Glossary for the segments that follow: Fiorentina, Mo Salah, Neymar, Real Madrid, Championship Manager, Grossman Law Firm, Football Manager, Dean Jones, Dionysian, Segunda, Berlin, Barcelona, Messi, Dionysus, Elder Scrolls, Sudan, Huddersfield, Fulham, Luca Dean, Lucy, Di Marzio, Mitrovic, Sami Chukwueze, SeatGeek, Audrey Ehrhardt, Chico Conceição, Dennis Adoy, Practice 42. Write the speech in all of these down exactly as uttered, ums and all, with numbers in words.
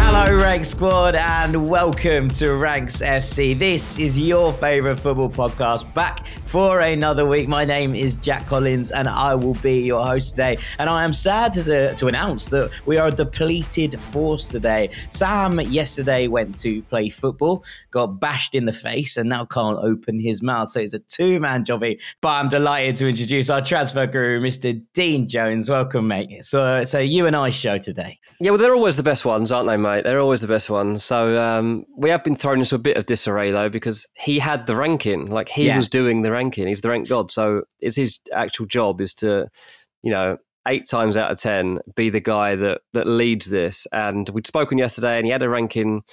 Hello, Ranks Squad, and welcome to Ranks F C. This is your favourite football podcast, back for another week. My name is Jack Collins and I will be your host today. And I am sad to, to announce that we are a depleted force today. Sam yesterday went to play football, got bashed in the face and now can't open his mouth. So it's a two-man jobby. But I'm delighted to introduce our transfer guru, Mister Dean Jones. Welcome, mate. So, so you and I show today. Yeah, well, they're always the best ones, aren't they, mate? They're always the best ones. So um, we have been thrown into a bit of disarray, though, because he had the ranking. Like, he yeah. was doing the ranking. Ranking. He's the rank god, so it's his actual job is to, you know, eight times out of ten be the guy that that leads this. And we'd spoken yesterday, and he had a ranking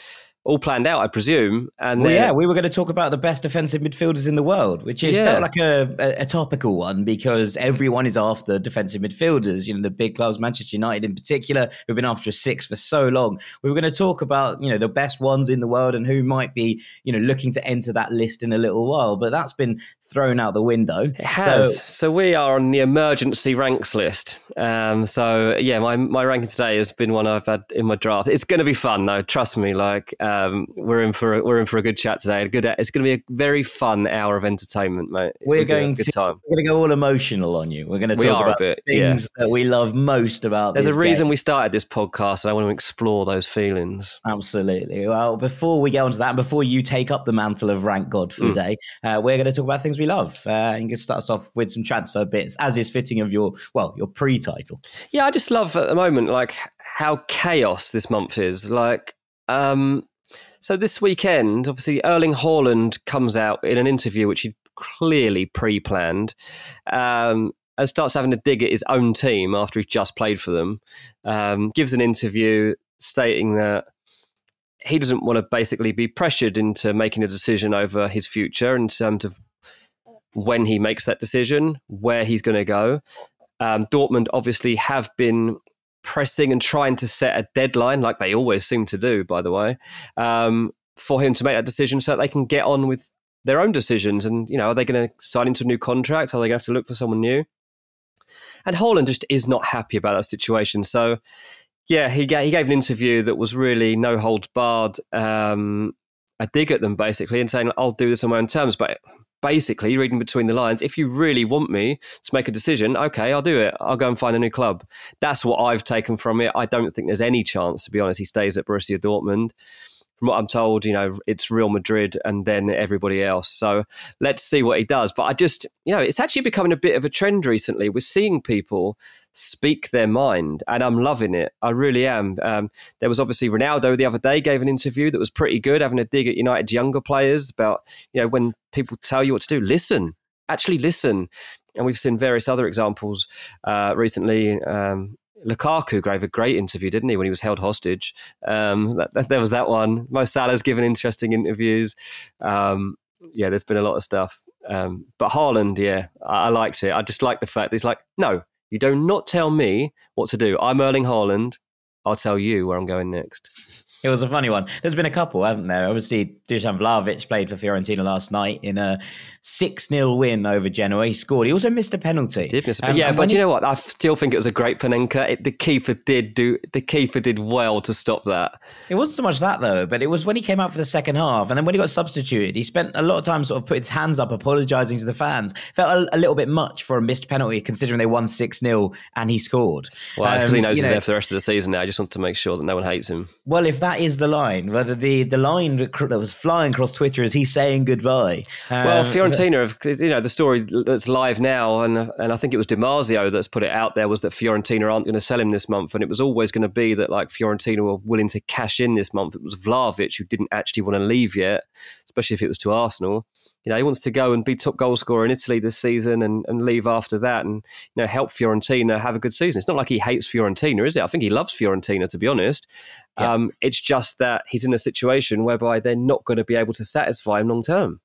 all planned out, I presume. And well, then, yeah, we were going to talk about the best defensive midfielders in the world, which is yeah. like a, a, a topical one because everyone is after defensive midfielders. You know, the big clubs, Manchester United in particular, who've been after a six for so long. We were going to talk about, you know, the best ones in the world and who might be, you know, looking to enter that list in a little while, but that's been thrown out the window. It has. So, so we are on the emergency ranks list. Um, so yeah, my, my ranking today has been one I've had in my draft. It's going to be fun though. Trust me. Like um, we're in for a, we're in for a good chat today. A good. It's going to be a very fun hour of entertainment, mate. We're It'll going to. Time. We're going to go all emotional on you. We're going to talk about bit, things yeah. that we love most about. There's this a reason game. We started this podcast, and I want to explore those feelings. Absolutely. Well, before we get onto that, and before you take up the mantle of rank god for mm. the day, uh, we're going to talk about things we love. Uh, and you can start us off with some transfer bits, as is fitting of your, well, your pre-title. Yeah, I just love at the moment, like, how chaos this month is. Like, um, so this weekend, obviously, Erling Haaland comes out in an interview, which he clearly pre-planned, um, and starts having a dig at his own team after he's just played for them. Um, gives an interview stating that he doesn't want to basically be pressured into making a decision over his future in terms of when he makes that decision, where he's going to go. Um, Dortmund obviously have been pressing and trying to set a deadline, like they always seem to do, by the way, um, for him to make that decision so that they can get on with their own decisions. And, you know, are they going to sign into a new contract? Are they going to have to look for someone new? And Haaland just is not happy about that situation. So, yeah, he gave, he gave an interview that was really no holds barred, um, a dig at them basically, and saying, I'll do this on my own terms. But basically, reading between the lines, if you really want me to make a decision, okay, I'll do it. I'll go and find a new club. That's what I've taken from it. I don't think there's any chance, to be honest, he stays at Borussia Dortmund. From what I'm told, you know, it's Real Madrid and then everybody else. So let's see what he does. But I just, you know, it's actually becoming a bit of a trend recently. We're seeing people speak their mind and I'm loving it. I really am. Um, there was obviously Ronaldo the other day gave an interview that was pretty good, having a dig at United's younger players about, you know, when people tell you what to do, listen, actually listen. And we've seen various other examples uh, recently. Um Lukaku gave a great interview, didn't he, when he was held hostage? Um, that, that, there was that one. Mo Salah's given interesting interviews. Um, yeah, there's been a lot of stuff. Um, but Haaland, yeah, I, I liked it. I just like the fact that he's like, no, you do not tell me what to do. I'm Erling Haaland. I'll tell you where I'm going next. It was a funny one. There's been a couple, haven't there? Obviously, Dusan Vlahovic played for Fiorentina last night in a six nil win over Genoa. He scored. He also missed a penalty. Did miss a penalty. Um, yeah, but you know what? I still think it was a great Panenka. It, the keeper did do. The keeper did well to stop that. It wasn't so much that, though, but it was when he came out for the second half and then when he got substituted, he spent a lot of time sort of putting his hands up, apologising to the fans. Felt a, a little bit much for a missed penalty considering they won six nil and he scored. Well, that's because um, he knows he's know, there for the rest of the season now. I just want to make sure that no one hates him. Well, if that is the line, whether the, the line that was flying across Twitter is he's saying goodbye. Um, well, Fiorentina, you know, the story that's live now, and and I think it was Di Marzio that's put it out there, was that Fiorentina aren't going to sell him this month, and it was always going to be that, like, Fiorentina were willing to cash in this month. It was Vlahovic who didn't actually want to leave yet, especially if it was to Arsenal. You know, he wants to go and be top goal scorer in Italy this season and, and leave after that and, you know, help Fiorentina have a good season. It's not like he hates Fiorentina, is it? I think he loves Fiorentina, to be honest. Yeah. Um, it's just that he's in a situation whereby they're not going to be able to satisfy him long term.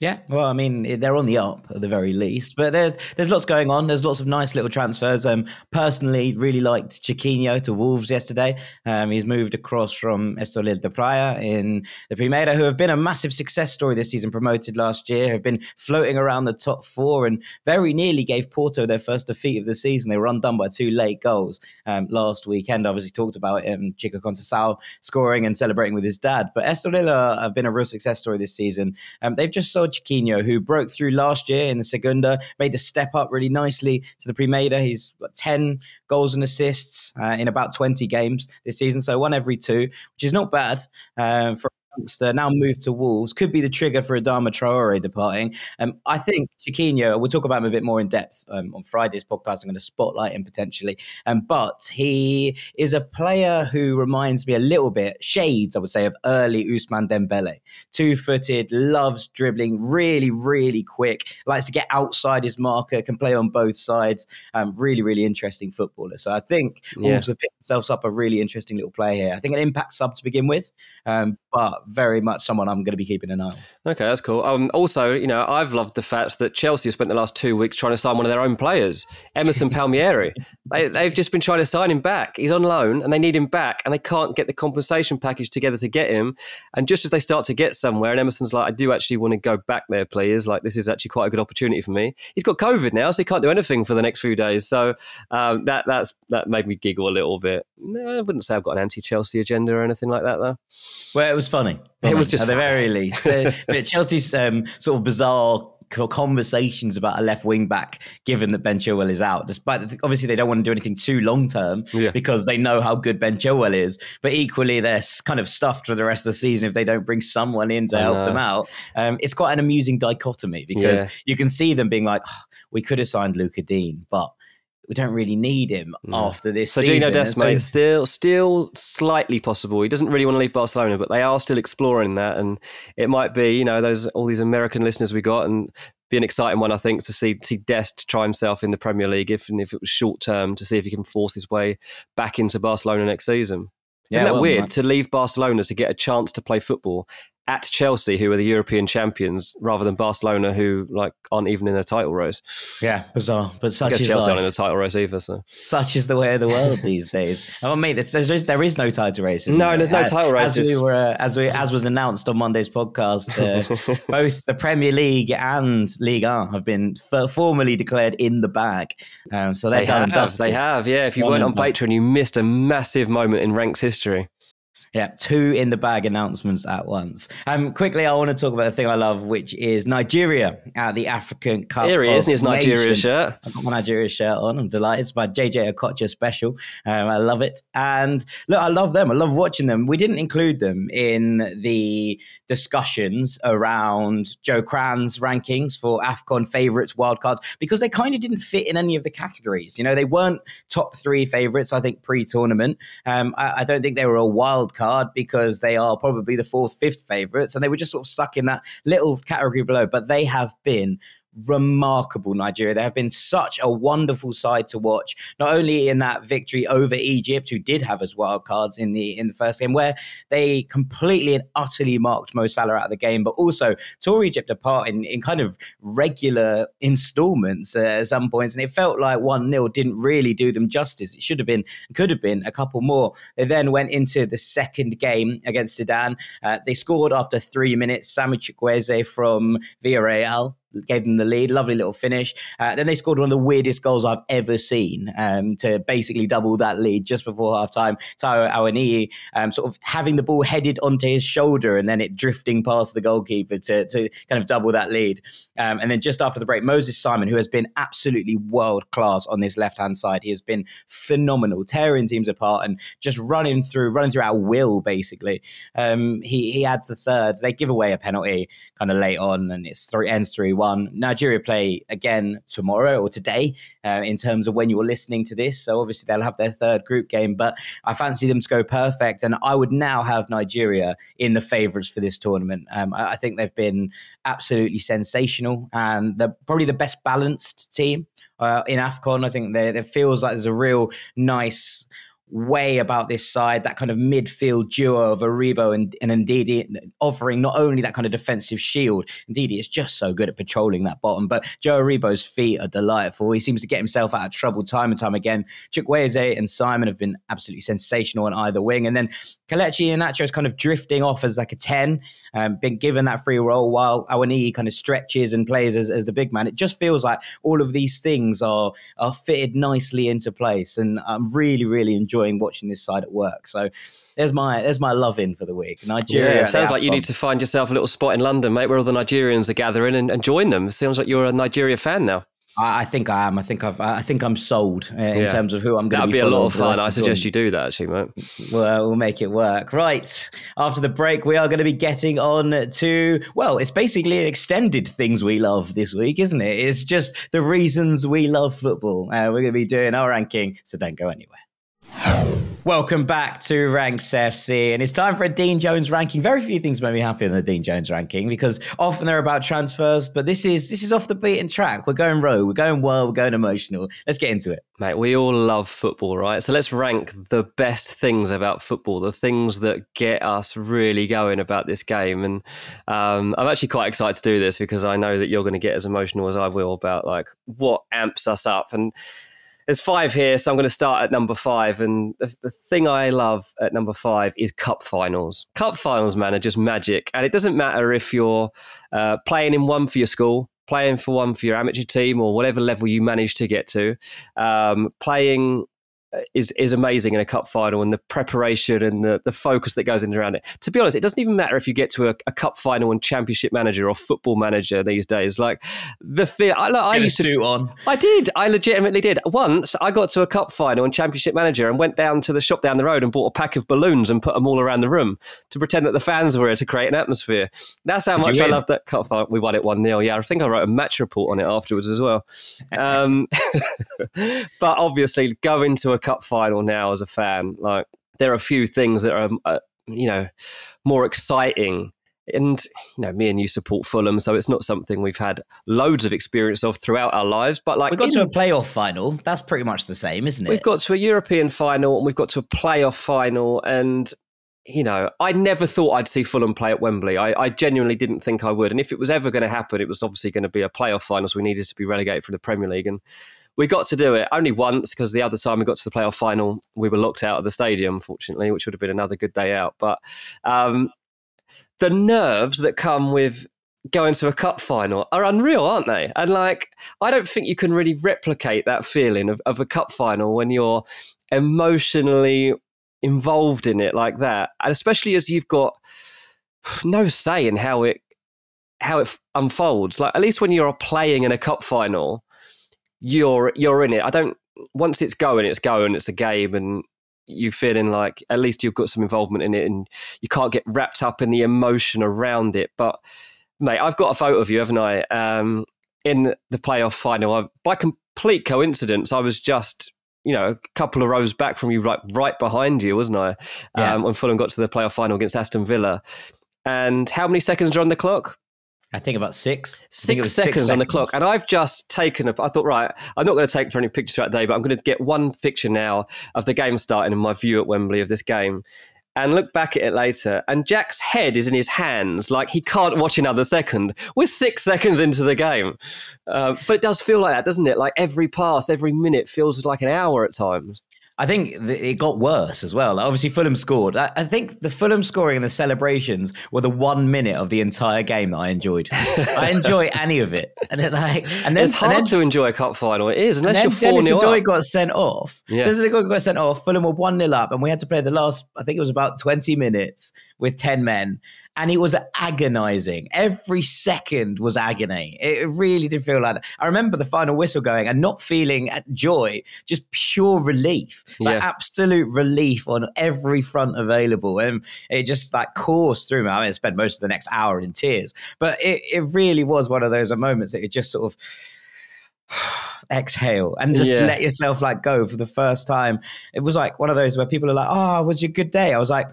Yeah, well, I mean, they're on the up at the very least, but there's there's lots going on. There's lots of nice little transfers. Um, personally, really liked Chiquinho to Wolves yesterday. Um, he's moved across from Estoril de Praia in the Primeira, who have been a massive success story this season, promoted last year, have been floating around the top four and very nearly gave Porto their first defeat of the season. They were undone by two late goals um, last weekend. Obviously talked about um, Chico Conceição scoring and celebrating with his dad, but Estoril uh, have been a real success story this season. Um, they've just sold Chiquinho, who broke through last year in the Segunda, made the step up really nicely to the Primeira. He's got ten goals and assists uh, in about twenty games this season, so one every two, which is not bad um, for a youngster. Now moved to Wolves, could be the trigger for Adama Traore departing. Um, I think Chiquinho, we'll talk about him a bit more in depth um, on Friday's podcast. I'm going to spotlight him potentially, um, but he is a player who reminds me a little bit, shades, I would say, of early Ousmane Dembele. Two-footed, loves dribbling, really, really quick, likes to get outside his marker, can play on both sides. Um, really, really interesting footballer. So I think yeah. Wolves have picked themselves up a really interesting little player here. I think an impact sub to begin with, um, but very much someone I'm going to be keeping an eye on. Okay, that's cool. Um, also, you know, I've loved the fact that Chelsea have spent the last two weeks trying to sign one of their own players, Emerson Palmieri. They, they've just been trying to sign him back. He's on loan and they need him back and they can't get the compensation package together to get him. And just as they start to get somewhere and Emerson's like, I do actually want to go back there, please. Like, this is actually quite a good opportunity for me. He's got COVID now, so he can't do anything for the next few days. So um, that that's that made me giggle a little bit. No, I wouldn't say I've got an anti-Chelsea agenda or anything like that, though. Well, it was funny. It was just at the very least. But Chelsea's um, sort of bizarre conversations about a left wing back, given that Ben Chilwell is out. Despite the th- obviously they don't want to do anything too long term yeah. because they know how good Ben Chilwell is. But equally, they're kind of stuffed for the rest of the season if they don't bring someone in to I help know. them out. Um, it's quite an amusing dichotomy because yeah. you can see them being like, oh, we could have signed Luca Dean, but we don't really need him no. after this so season. Gino Dest, so Gino Dest, mate, still, still slightly possible. He doesn't really want to leave Barcelona, but they are still exploring that. And it might be, you know, those all these American listeners we got, and be an exciting one, I think, to see, see Dest try himself in the Premier League, if and if it was short term, to see if he can force his way back into Barcelona next season. Yeah, Isn't that well, weird man. to leave Barcelona to get a chance to play football at Chelsea, who are the European champions, rather than Barcelona, who like aren't even in a title race? Yeah, bizarre. But such I guess is Chelsea life. aren't in a title race either. So such is the way of the world these days. I mean, it's, there's just, there is no title race. No, there's no title race. As we were, uh, as we as was announced on Monday's podcast, uh, both the Premier League and Ligue one have been f- formally declared in the bag. Um, so they're they done. Have, they have. Yeah. If you weren't on Patreon, you missed a massive moment in Ranks history. Yeah, two in the bag announcements at once. Um, quickly, I want to talk about the thing I love, which is Nigeria at the African Cup. Here he is in his Nigeria shirt. I've got my Nigeria shirt on. I'm delighted. It's my J J Okocha special. Um, I love it. And look, I love them. I love watching them. We didn't include them in the discussions around Joe Cran's rankings for AFCON favourites, wildcards, because they kind of didn't fit in any of the categories. You know, they weren't top three favourites, I think, pre-tournament. Um, I, I don't think they were a wild card. Card because they are probably the fourth, fifth favourites, and they were just sort of stuck in that little category below. But they have been remarkable, Nigeria. They have been such a wonderful side to watch, not only in that victory over Egypt, who did have as wild cards in the in the first game, where they completely and utterly marked Mo Salah out of the game, but also tore Egypt apart in, in kind of regular installments uh, at some points, and it felt like one nil didn't really do them justice. It should have been, could have been a couple more. They then went into the second game against Sudan. Uh, they scored after three minutes. Sami Chukwueze from Villarreal gave them the lead. Lovely little finish. Uh, then they scored one of the weirdest goals I've ever seen um, to basically double that lead just before halftime. Taiwo Awoniyi um, sort of having the ball headed onto his shoulder and then it drifting past the goalkeeper to, to kind of double that lead. Um, and then just after the break, Moses Simon, who has been absolutely world class on this left-hand side. He has been phenomenal, tearing teams apart and just running through, running through our will, basically. Um, he, he adds the third. They give away a penalty kind of late on and it's three, ends three one. One. Nigeria play again tomorrow or today uh, in terms of when you're listening to this. So obviously they'll have their third group game, but I fancy them to go perfect. And I would now have Nigeria in the favourites for this tournament. Um, I, I think they've been absolutely sensational and they're probably the best balanced team uh, in AFCON. I think they, it feels like there's a real nice way about this side, that kind of midfield duo of Aribo and, and Ndidi, offering not only that kind of defensive shield. Ndidi is just so good at patrolling that bottom, but Joe Aribo's feet are delightful. He seems to get himself out of trouble time and time again. Chukwueze and Simon have been absolutely sensational on either wing. And then Kelechi Iheanacho is kind of drifting off as like a ten, um, been given that free role while Awoniyi kind of stretches and plays as, as the big man. It just feels like all of these things are, are fitted nicely into place. And I'm really, really enjoying watching this side at work. So there's my there's my love in for the week. Nigeria. Yeah, it sounds like you need to find yourself a little spot in London, mate, where all the Nigerians are gathering and, and join them. It sounds like you're a Nigeria fan now. I, I think I am. I think I've. I think I'm sold uh, in yeah. terms of who I'm going to be. That'd be a lot of fun. I suggest you do that, actually, mate. Well, we'll make it work. Right after the break, we are going to be getting on to. Well, it's basically an extended things we love this week, isn't it? It's just the reasons we love football. Uh, we're going to be doing our ranking, so don't go anywhere. Welcome back to Ranks F C, and it's time for a Dean Jones ranking. Very few things make me happy in the Dean Jones ranking, because often they're about transfers, but this is this is off the beaten track. We're going raw, we're going wild, we're going emotional. Let's get into it. Mate, we all love football, right? So let's rank the best things about football, the things that get us really going about this game. And um, I'm actually quite excited to do this, because I know that you're going to get as emotional as I will about like what amps us up. And there's five here, so I'm going to start at number five. And the, the thing I love at number five is cup finals. Cup finals, man, are just magic. And it doesn't matter if you're uh, playing in one for your school, playing for one for your amateur team, or whatever level you manage to get to. Um, playing is is amazing in a cup final, and the preparation and the, the focus that goes in around it. To be honest, it doesn't even matter if you get to a, a cup final and Championship Manager or Football Manager these days. Like the fear, I, I used to do on. I did. I legitimately did. Once I got to a cup final and Championship Manager and went down to the shop down the road and bought a pack of balloons and put them all around the room to pretend that the fans were here to create an atmosphere. That's how did much I love that cup final. We won it one nil. Yeah, I think I wrote a match report on it afterwards as well. Um, but obviously, going to a cup final now as a fan, like there are a few things that are uh, you know more exciting. And you know, me and you support Fulham, so it's not something we've had loads of experience of throughout our lives, but like we got in, to a playoff final. That's pretty much the same, isn't it? We've got to a European final and we've got to a playoff final. And you know, I never thought I'd see Fulham play at Wembley. I, I genuinely didn't think I would, and if it was ever going to happen, it was obviously going to be a playoff final, so we needed to be relegated from the Premier League. And we got to do it only once, because the other time we got to the playoff final, we were locked out of the stadium, unfortunately, which would have been another good day out. But um, the nerves that come with going to a cup final are unreal, aren't they? And like, I don't think you can really replicate that feeling of, of a cup final when you're emotionally involved in it like that. And especially as you've got no say in how it, how it unfolds. Like, at least when you're playing in a cup final, You're you're in it. I don't. Once it's going, it's going. It's a game, and you're feeling like at least you've got some involvement in it, and you can't get wrapped up in the emotion around it. But mate, I've got a photo of you, haven't I? Um, in the playoff final, I, by complete coincidence, I was just you know a couple of rows back from you, right right behind you, wasn't I? Yeah. Um, when Fulham got to the playoff final against Aston Villa, and how many seconds are on the clock? I think about six. Six, think seconds, six seconds on the clock. And I've just taken a... I thought, right, I'm not going to take any pictures throughout the day, but I'm going to get one picture now of the game starting and my view at Wembley of this game, and look back at it later. And Jack's head is in his hands. Like, he can't watch another second. We're six seconds into the game. Uh, but it does feel like that, doesn't it? Like, every pass, every minute feels like an hour at times. I think it got worse as well. Obviously, Fulham scored. I think the Fulham scoring and the celebrations were the one minute of the entire game that I enjoyed. I enjoy any of it. And then, like, and then, it's hard and then, to enjoy a cup final. It is, unless you're four nil up. Dennis Adoy got sent off. Yeah. Dennis Adoy got sent off. Fulham were one nil up, and we had to play the last, I think it was about twenty minutes with ten men. And it was agonising. Every second was agony. It really did feel like that. I remember the final whistle going and not feeling joy, just pure relief, like yeah. absolute relief on every front available. And it just like coursed through me. I mean, I spent most of the next hour in tears. But it, it really was one of those moments that it just sort of... exhale and just yeah. let yourself like go for the first time. It was like one of those where people are like, oh, was your good day? I was like,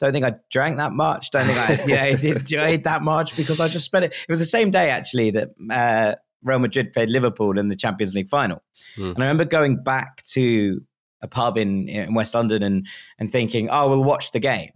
don't think I drank that much. Don't think I you know, did, did I ate that much, because I just spent it. It was the same day actually that uh, Real Madrid played Liverpool in the Champions League final. Mm. And I remember going back to a pub in, in West London and and thinking, oh, we'll watch the game.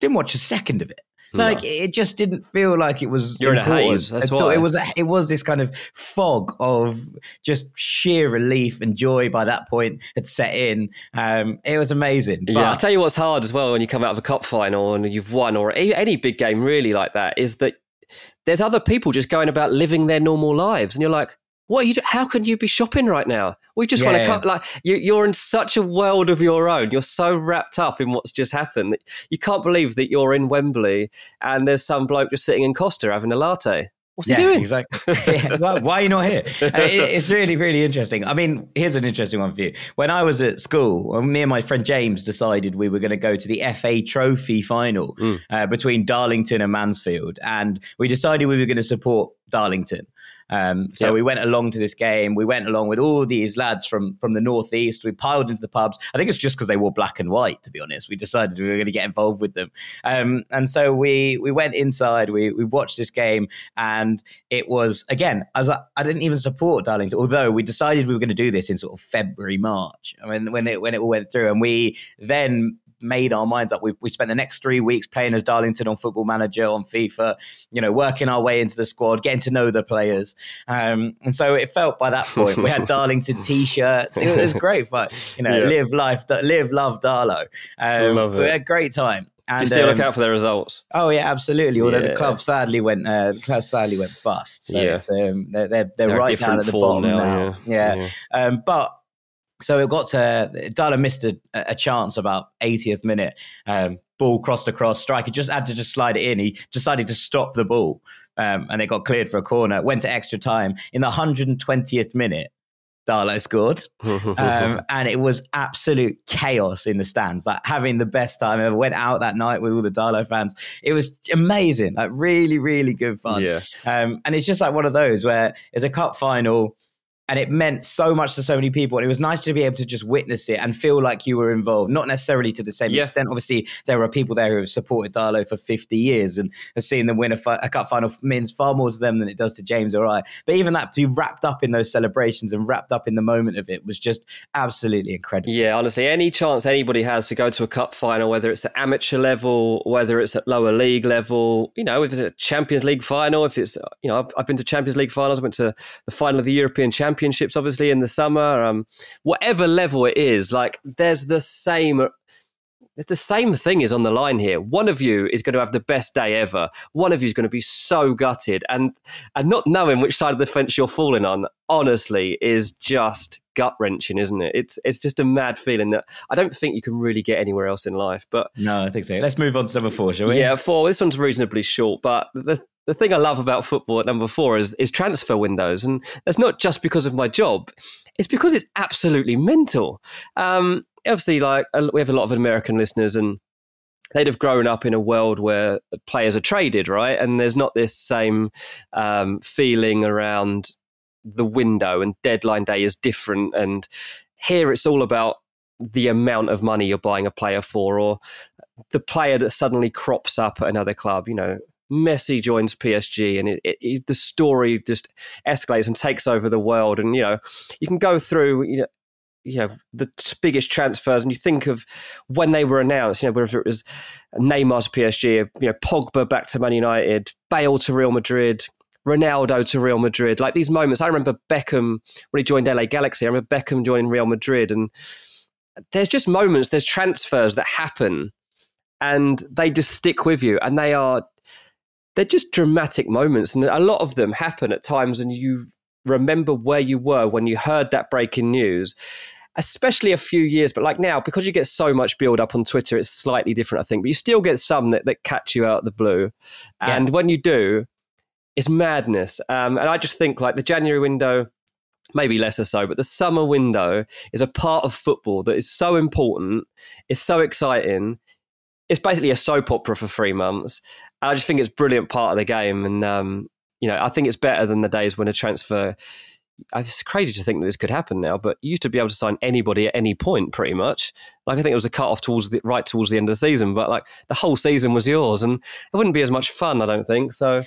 Didn't watch a second of it. Like no. It just didn't feel like it was. You're important. In a haze. That's and why. So it was. A, it was this kind of fog of just sheer relief and joy. By that point, had set in. Um, it was amazing. But yeah, I'll tell you what's hard as well when you come out of a cup final and you've won, or any big game really like that, is that there's other people just going about living their normal lives, and you're like, what are you do- how can you be shopping right now? We just yeah. want to come, like you, you're in such a world of your own. You're so wrapped up in what's just happened that you can't believe that you're in Wembley and there's some bloke just sitting in Costa having a latte. What's yeah, he doing? Exactly. Yeah. Why, why are you not here? Uh, it, it's really, really interesting. I mean, here's an interesting one for you. When I was at school, me and my friend James decided we were going to go to the F A Trophy final mm. uh, between Darlington and Mansfield. And we decided we were going to support Darlington. Um, so yep. we went along to this game. We went along with all these lads from, from the northeast. We piled into the pubs. I think it's just because they wore black and white, to be honest. We decided we were going to get involved with them. Um, and so we we went inside. We we watched this game, and it was again. I was like, I didn't even support Darlington, although we decided we were going to do this in sort of February, March. I mean, when it when it all went through, and we then made our minds up. We we spent the next three weeks playing as Darlington on Football Manager, on FIFA, you know, working our way into the squad, getting to know the players. Um, and so it felt by that point, we had Darlington t-shirts. It was great fun, you know, yeah. live life, live, love Darlow. Um, love we had a great time. And, do you still um, look out for their results? Oh yeah, absolutely. Although yeah. the club sadly went, uh, the club sadly went bust. So yeah. it's, um, they're, they're, they're, they're right down at the bottom now. now. Yeah. yeah. yeah. Um, but, So it got to, Darla missed a, a chance about eightieth minute, um, ball crossed across, striker just had to just slide it in. He decided to stop the ball um, and it got cleared for a corner, went to extra time. In the one hundred twentieth minute, Darlow scored um, and it was absolute chaos in the stands, like having the best time ever. Went out that night with all the Darlow fans. It was amazing, like really, really good fun. Yeah. Um, and it's just like one of those where it's a cup final, and it meant so much to so many people. And it was nice to be able to just witness it and feel like you were involved, not necessarily to the same yeah. extent. Obviously, there are people there who have supported Darlow for fifty years and have seen them win a, fi- a cup final means far more to them than it does to James or I. But even that, to be wrapped up in those celebrations and wrapped up in the moment of it was just absolutely incredible. Yeah, honestly, any chance anybody has to go to a cup final, whether it's at amateur level, whether it's at lower league level, you know, if it's a Champions League final, if it's, you know, I've, I've been to Champions League finals, I went to the final of the European Champions. Championships, obviously, in the summer, um, whatever level it is, like there's the same, the same thing is on the line here. One of you is going to have the best day ever. One of you is going to be so gutted, and and not knowing which side of the fence you're falling on, honestly, is just gut wrenching, isn't it? It's it's just a mad feeling that I don't think you can really get anywhere else in life. But no, I think so. Let's move on to number four, shall we? Yeah, four. This one's reasonably short, but the. The thing I love about football at number four is, is transfer windows. And that's not just because of my job. It's because it's absolutely mental. Um, obviously, like we have a lot of American listeners and they'd have grown up in a world where players are traded, right? And there's not this same um, feeling around the window, and deadline day is different. And here it's all about the amount of money you're buying a player for, or the player that suddenly crops up at another club, you know. Messi joins P S G and it, it, it, the story just escalates and takes over the world. And, you know, you can go through, you know, you know, the biggest transfers and you think of when they were announced, you know, whether it was Neymar's P S G, you know, Pogba back to Man United, Bale to Real Madrid, Ronaldo to Real Madrid. Like these moments, I remember Beckham, when he joined L A Galaxy, I remember Beckham joining Real Madrid. And there's just moments, there's transfers that happen and they just stick with you, and they are... they're just dramatic moments, and a lot of them happen at times, and you remember where you were when you heard that breaking news, especially a few years. But like now, because you get so much build up on Twitter, it's slightly different, I think, but you still get some that, that catch you out of the blue. Yeah. And when you do, it's madness. Um, and I just think like the January window, maybe lesser so, but the summer window is a part of football that is so important. It's so exciting. It's basically a soap opera for three months. I just think it's a brilliant part of the game. And, um, you know, I think it's better than the days when a transfer... It's crazy to think that this could happen now, but you used to be able to sign anybody at any point, pretty much. Like, I think it was a cut-off towards the, right towards the end of the season, but, like, the whole season was yours, and it wouldn't be as much fun, I don't think, so...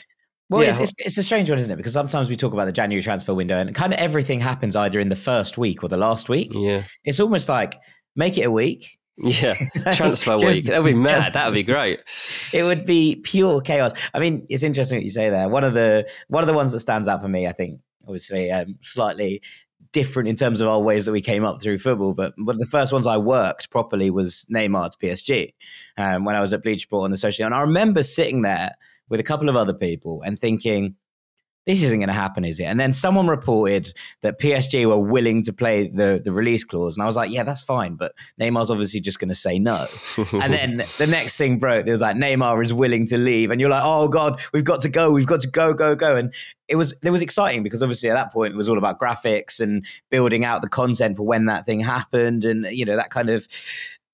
Well, yeah. it's, it's, it's a strange one, isn't it? Because sometimes we talk about the January transfer window and kind of everything happens either in the first week or the last week. Yeah. It's almost like... make it a week. Yeah, transfer Just, week. That would be mad. That would be great. It would be pure chaos. I mean, it's interesting what you say there. One of the one of the ones that stands out for me, I think, obviously, um, slightly different in terms of our ways that we came up through football, but one of the first ones I worked properly was Neymar to P S G um, when I was at Bleacher Report on the social. And I remember sitting there with a couple of other people and thinking, this isn't going to happen, is it? And then someone reported that P S G were willing to play the, the release clause. And I was like, yeah, that's fine. But Neymar's obviously just going to say no. And then the next thing broke. It was like, Neymar is willing to leave. And you're like, oh God, we've got to go. We've got to go, go, go. And it was, it was exciting because obviously at that point it was all about graphics and building out the content for when that thing happened. And, you know, that kind of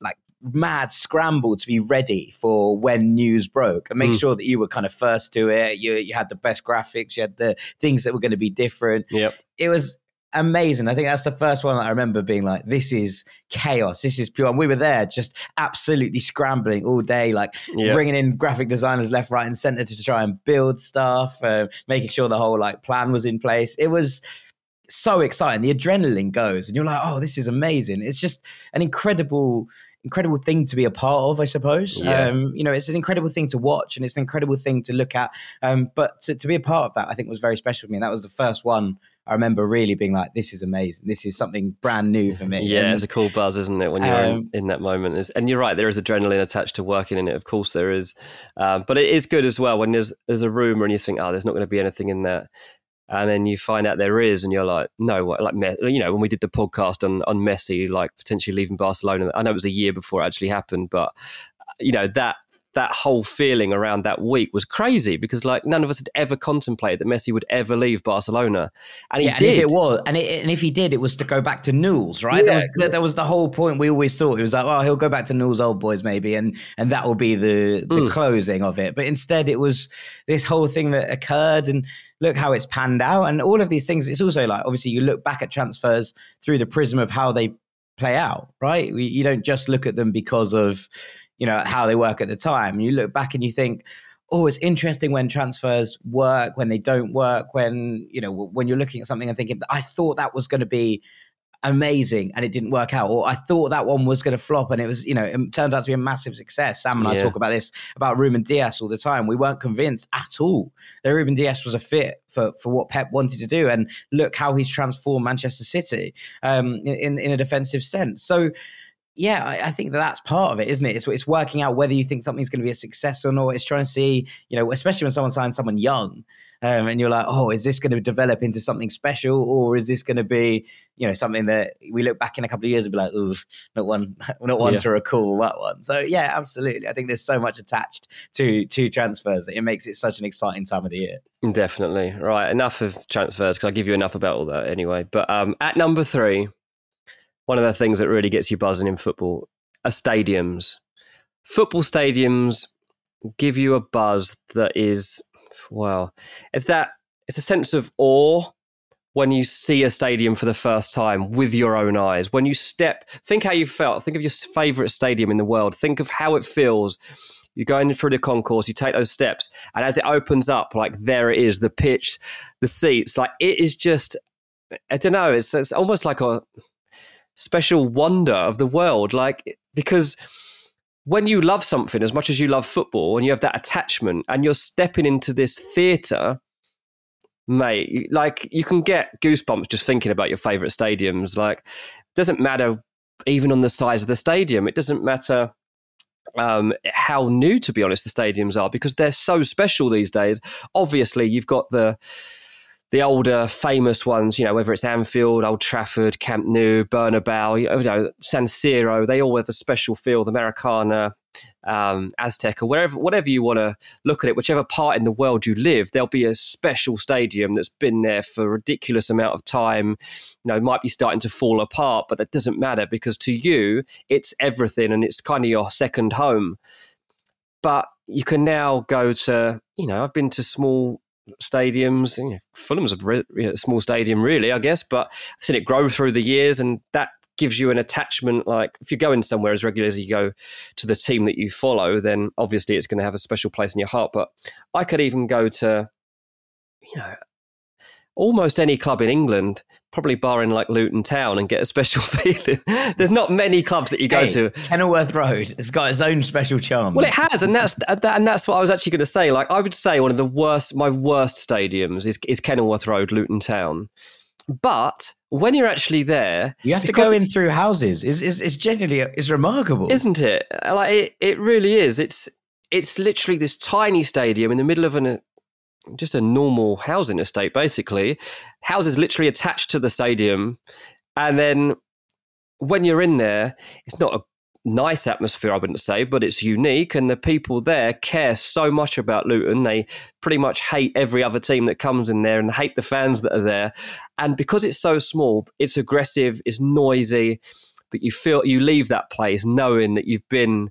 like mad scramble to be ready for when news broke and make mm. sure that you were kind of first to it. You you had the best graphics, you had the things that were going to be different. Yep. It was amazing. I think that's the first one that I remember being like, this is chaos. This is pure. And we were there just absolutely scrambling all day, like yep. bringing in graphic designers left, right and center to try and build stuff, uh, making sure the whole like plan was in place. It was so exciting. The adrenaline goes and you're like, oh, this is amazing. It's just an incredible incredible thing to be a part of, I suppose. Yeah. Um, you know, it's an incredible thing to watch and it's an incredible thing to look at. Um, but to, to be a part of that, I think was very special to me. And that was the first one I remember really being like, this is amazing. This is something brand new for me. Yeah, and it's a cool buzz, isn't it? When you're um, in, in that moment. It's, and you're right, there is adrenaline attached to working in it. Of course there is. Um, but it is good as well when there's, there's a rumour and you think, oh, there's not going to be anything in that. And then you find out there is, and you're like, no, what? Like, you know, when we did the podcast on, on Messi, like potentially leaving Barcelona, I know it was a year before it actually happened, but, you know, that that whole feeling around that week was crazy because, like, none of us had ever contemplated that Messi would ever leave Barcelona. And he yeah, and did. If it was, and, it, and if he did, it was to go back to Newell's, right? Yeah, that, was, that was the whole point we always thought. It was like, oh, he'll go back to Newell's Old Boys maybe, and, and that will be the, the mm. closing of it. But instead, it was this whole thing that occurred and look how it's panned out. And all of these things, it's also like, obviously, you look back at transfers through the prism of how they play out, right? You don't just look at them because of, you know, how they work at the time. You look back and you think, oh, it's interesting when transfers work, when they don't work, when, you know, when you're looking at something and thinking, I thought that was going to be amazing and it didn't work out, or I thought that one was going to flop and it was, you know, it turns out to be a massive success. Sam and yeah. I talk about this, about Ruben Dias all the time. We weren't convinced at all that Ruben Dias was a fit for, for what Pep wanted to do. And look how he's transformed Manchester City um, in, in a defensive sense. So, yeah, I, I think that that's part of it, isn't it? It's, it's working out whether you think something's going to be a success or not. It's trying to see, you know, especially when someone signs someone young um, and you're like, oh, is this going to develop into something special, or is this going to be, you know, something that we look back in a couple of years and be like, ooh, not one, not one yeah. to recall that one. So, yeah, absolutely. I think there's so much attached to, to transfers that it makes it such an exciting time of the year. Definitely. Right. Enough of transfers because I give you enough about all that anyway. But um, at number three, one of the things that really gets you buzzing in football are stadiums. Football stadiums give you a buzz that is, well, it's that it's a sense of awe when you see a stadium for the first time with your own eyes. When you step, think how you felt. Think of your favourite stadium in the world. Think of how it feels. You're going through the concourse, you take those steps, and as it opens up, like there it is, the pitch, the seats, like it is just, I don't know, it's, it's almost like a special wonder of the world, like, because when you love something as much as you love football and you have that attachment and you're stepping into this theatre, mate, like you can get goosebumps just thinking about your favourite stadiums. Like, it doesn't matter even on the size of the stadium. It doesn't matter um, how new, to be honest, the stadiums are, because they're so special these days. Obviously, you've got the the older famous ones, you know, whether it's Anfield, Old Trafford, Camp Nou, Bernabeu, you know, San Siro, they all have a special feel, the Maracana, um, Azteca, wherever, whatever you want to look at it, whichever part in the world you live, there'll be a special stadium that's been there for a ridiculous amount of time. You know, it might be starting to fall apart, but that doesn't matter because to you, it's everything and it's kind of your second home. But you can now go to, you know, I've been to small stadiums, you know, Fulham's a re- small stadium really, I guess, but I've seen it grow through the years and that gives you an attachment. Like if you're going somewhere as regularly as you go to the team that you follow, then obviously it's going to have a special place in your heart. But I could even go to, you know, almost any club in England, probably barring like Luton Town, and get a special feeling. There's not many clubs that you go hey, to. Kenilworth Road has got its own special charm. Well, it has, and that's and that's what I was actually going to say. Like, I would say one of the worst, my worst stadiums is, is Kenilworth Road, Luton Town. But when you're actually there, you have to go in through houses. It's, it's, it's genuinely it's remarkable, isn't it? Like it, it really is. It's it's literally this tiny stadium in the middle of an. Just a normal housing estate, basically. Houses literally attached to the stadium. And then when you're in there, it's not a nice atmosphere, I wouldn't say, but it's unique. And the people there care so much about Luton. They pretty much hate every other team that comes in there and hate the fans that are there. And because it's so small, it's aggressive, it's noisy, but you feel you leave that place knowing that you've been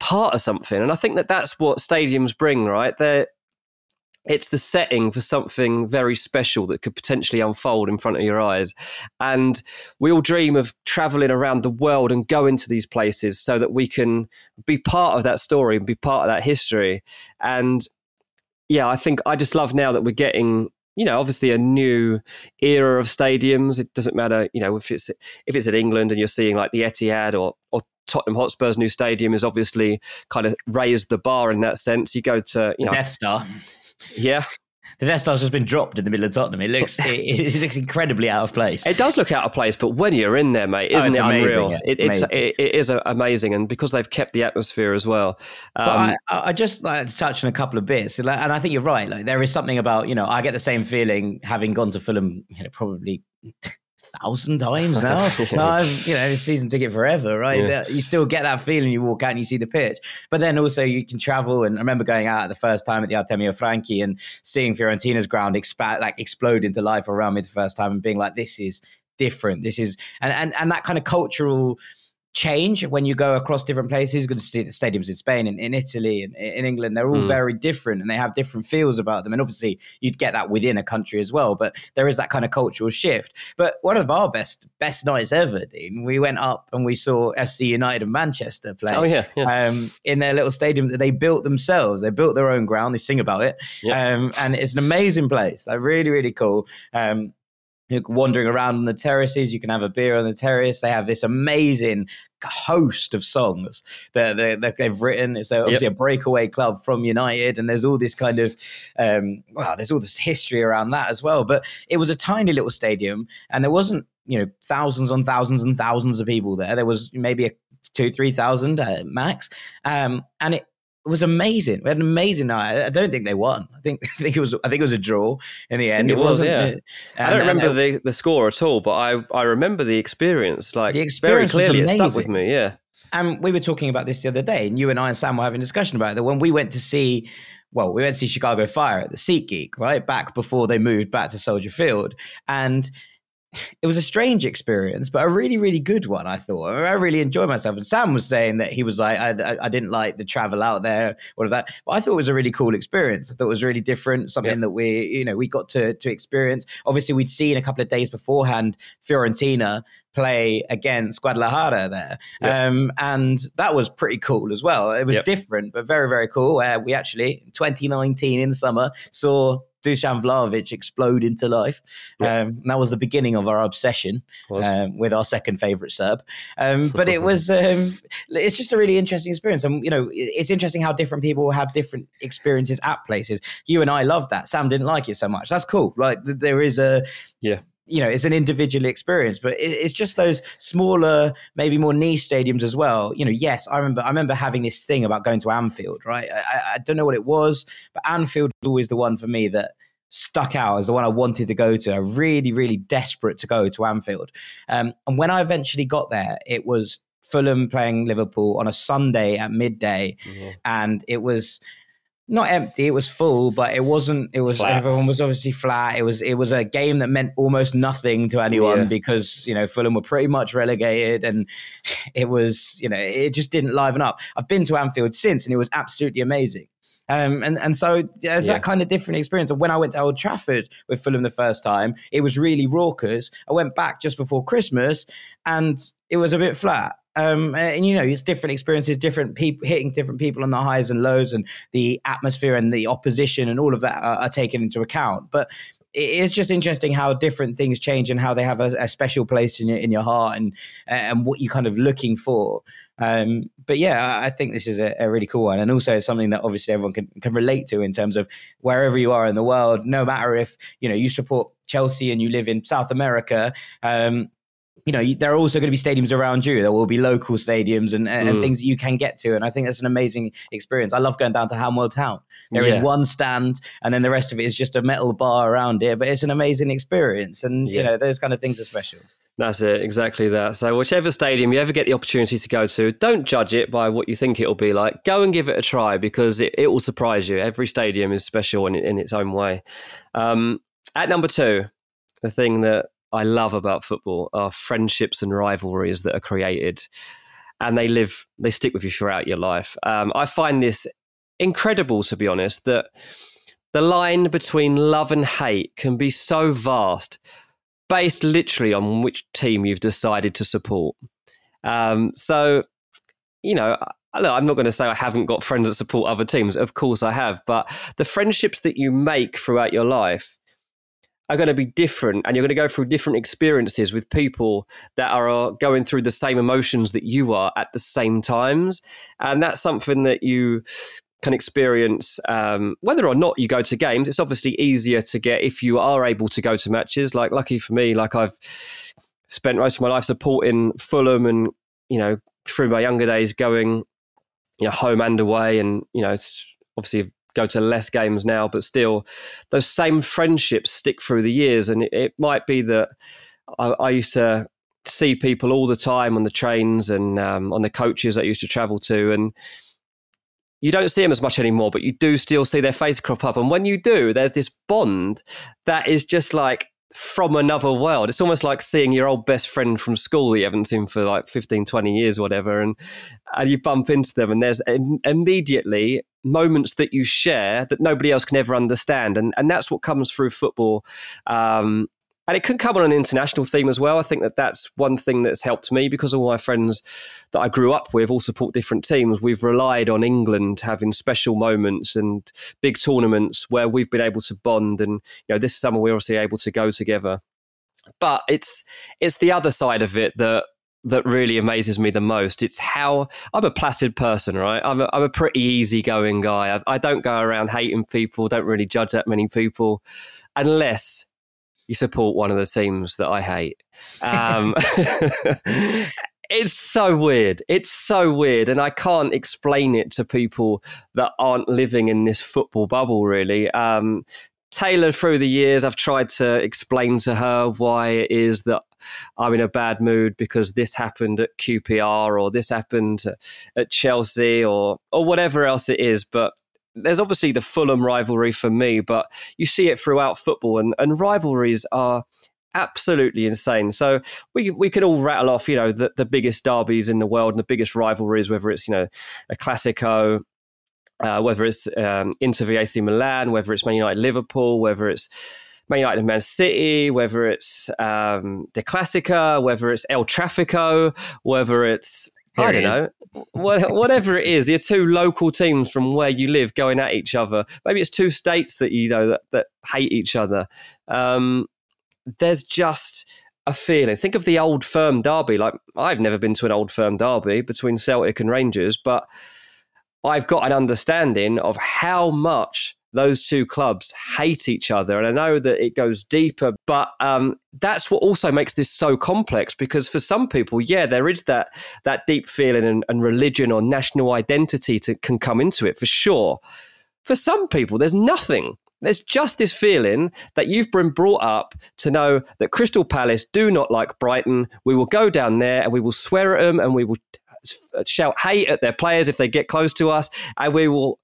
part of something. And I think that that's what stadiums bring, right? They're It's the setting for something very special that could potentially unfold in front of your eyes. And we all dream of traveling around the world and going to these places so that we can be part of that story and be part of that history. And yeah, I think I just love now that we're getting, you know, obviously a new era of stadiums. It doesn't matter, you know, if it's if it's in England and you're seeing like the Etihad or or Tottenham Hotspur's new stadium is obviously kind of raised the bar in that sense. You go to, you know, Death Star. Yeah. The Death Star's just been dropped in the middle of Tottenham. It looks it, it looks incredibly out of place. It does look out of place, but when you're in there, mate, isn't oh, it's it amazing, unreal? Yeah. It, it's, it, it is amazing, and because they've kept the atmosphere as well. Um, I, I just like to touch on a couple of bits, and I think you're right. Like there is something about, you know, I get the same feeling having gone to Fulham, you know, probably... thousand times now. I've, you know, season ticket forever, right? Yeah. You still get that feeling. You walk out and you see the pitch, but then also you can travel. And I remember going out the first time at the Artemio Franchi and seeing Fiorentina's ground expa- like explode into life around me the first time, and being like, "This is different. This is," and and and that kind of cultural change when you go across different places. Good to see the stadiums in Spain and in Italy and in England. They're all mm. very different, and they have different feels about them. And obviously you'd get that within a country as well, but there is that kind of cultural shift. But one of our best best nights ever, Dean, we went up and we saw F C United of Manchester play oh, yeah, yeah. Um, in their little stadium that they built themselves. They built their own ground. They sing about it. Yeah. Um, and it's an amazing place. Like, really, really cool. Um, You're wandering around on the terraces, you can have a beer on the terrace. They have this amazing host of songs that, that, that they've written. So obviously yep. a breakaway club from United, and there's all this kind of, um, wow, there's all this history around that as well. But it was a tiny little stadium, and there wasn't, you know, thousands on thousands and thousands of people there. There was maybe a two, three thousand uh, max. Um, and it, It was amazing. We had an amazing night. I don't think they won. I think I think it was I think it was a draw in the end. It, it was, wasn't. Yeah. It, and, I don't remember and, the, the score at all, but I, I remember the experience. Like the experience very clearly, it stuck with me. Yeah. And we were talking about this the other day, and you and I and Sam were having a discussion about it. That when we went to see, well, we went to see Chicago Fire at the SeatGeek, right, back before they moved back to Soldier Field, and. It was a strange experience, but a really, really good one, I thought. I really enjoyed myself. And Sam was saying that he was like, I, I didn't like the travel out there, all of that. But I thought it was a really cool experience. I thought it was really different, something yeah. that we, you know, we got to, to experience. Obviously, we'd seen a couple of days beforehand Fiorentina play against Guadalajara there. Yeah. Um, and that was pretty cool as well. It was yeah. different, but very, very cool. Uh, we actually, in twenty nineteen in the summer, saw... Dusan Vlahovic explode into life. Yeah. Um, that was the beginning of our obsession um, with our second favourite Serb. Um, but it was, um, it's just a really interesting experience. And, you know, it's interesting how different people have different experiences at places. You and I love that. Sam didn't like it so much. That's cool. Like there is a, yeah. you know, it's an individual experience, but it's just those smaller, maybe more niche stadiums as well. You know, yes, I remember I remember having this thing about going to Anfield, right? I, I don't know what it was, but Anfield was always the one for me that stuck out as the one I wanted to go to. I'm really, really desperate to go to Anfield. Um, and when I eventually got there, it was Fulham playing Liverpool on a Sunday at midday. Mm-hmm. And it was... not empty, it was full, but it wasn't, it was, flat. Everyone was obviously flat. It was, it was a game that meant almost nothing to anyone yeah. because, you know, Fulham were pretty much relegated, and it was, you know, it just didn't liven up. I've been to Anfield since, and it was absolutely amazing. Um, and, and so there's yeah. that kind of different experience. When I went to Old Trafford with Fulham the first time, it was really raucous. I went back just before Christmas and it was a bit flat. Um, and, you know, it's different experiences, different people hitting different people on the highs and lows, and the atmosphere and the opposition and all of that are, are taken into account. But it's just interesting how different things change and how they have a, a special place in your, in your heart and and what you're kind of looking for. Um, but yeah, I think this is a, a really cool one. And also it's something that obviously everyone can, can relate to in terms of wherever you are in the world, no matter if, you know, you support Chelsea and you live in South America, um, you know, there are also going to be stadiums around you. There will be local stadiums and, and mm. things that you can get to. And I think that's an amazing experience. I love going down to Hamwell Town. There yeah. is one stand and then the rest of it is just a metal bar around it. But it's an amazing experience. And, yeah. you know, those kind of things are special. That's it. Exactly that. So whichever stadium you ever get the opportunity to go to, don't judge it by what you think it'll be like. Go and give it a try because it, it will surprise you. Every stadium is special in, in its own way. Um, at number two, the thing that I love about football are friendships and rivalries that are created, and they live, they stick with you throughout your life. Um, I find this incredible, to be honest, that the line between love and hate can be so vast based literally on which team you've decided to support. Um, so, you know, I'm not going to say I haven't got friends that support other teams. Of course I have, but the friendships that you make throughout your life are going to be different, and you're going to go through different experiences with people that are going through the same emotions that you are at the same times. And that's something that you can experience um, whether or not you go to games. It's obviously easier to get if you are able to go to matches. Like, lucky for me, like I've spent most of my life supporting Fulham and, you know, through my younger days going, you know, home and away, and, you know, it's obviously go to less games now, but still those same friendships stick through the years. And it, it might be that I, I used to see people all the time on the trains and um, on the coaches that I used to travel to, and you don't see them as much anymore, but you do still see their face crop up. And when you do, there's this bond that is just like from another world. It's almost like seeing your old best friend from school that you haven't seen for like fifteen, twenty years or whatever, and, and you bump into them, and there's im- immediately moments that you share that nobody else can ever understand. And and that's what comes through football. Um, and it can come on an international theme as well. I think that that's one thing that's helped me, because all my friends that I grew up with all support different teams. We've relied on England having special moments and big tournaments where we've been able to bond. And, you know, this summer we're obviously able to go together. But it's it's the other side of it that that really amazes me the most. It's how I'm a placid person, right? I'm a, I'm a pretty easygoing guy. I, I don't go around hating people, don't really judge that many people, unless you support one of the teams that I hate. Um, it's so weird. It's so weird. And I can't explain it to people that aren't living in this football bubble, really. Um, Taylor, through the years, I've tried to explain to her why it is that I'm in a bad mood because this happened at Q P R or this happened at Chelsea or or whatever else it is. But there's obviously the Fulham rivalry for me, but you see it throughout football, and, and rivalries are absolutely insane. So we we could all rattle off, you know, the, the biggest derbies in the world and the biggest rivalries, whether it's, you know, a Classico, uh, whether it's um, Inter V A C Milan, whether it's Man United Liverpool, whether it's Man United and Man City, whether it's um, the Classica, whether it's El Trafico, whether it's, Here I don't it know, what, whatever it is, you're two local teams from where you live going at each other. Maybe it's two states that, you know, that, that hate each other. Um, there's just a feeling. Think of the Old Firm derby. Like, I've never been to an Old Firm derby between Celtic and Rangers, but I've got an understanding of how much those two clubs hate each other. And I know that it goes deeper, but um, that's what also makes this so complex, because for some people, yeah, there is that that deep feeling and, and religion or national identity to, can come into it for sure. For some people, there's nothing. There's just this feeling that you've been brought up to know that Crystal Palace do not like Brighton. We will go down there and we will swear at them and we will shout hate at their players if they get close to us, and we will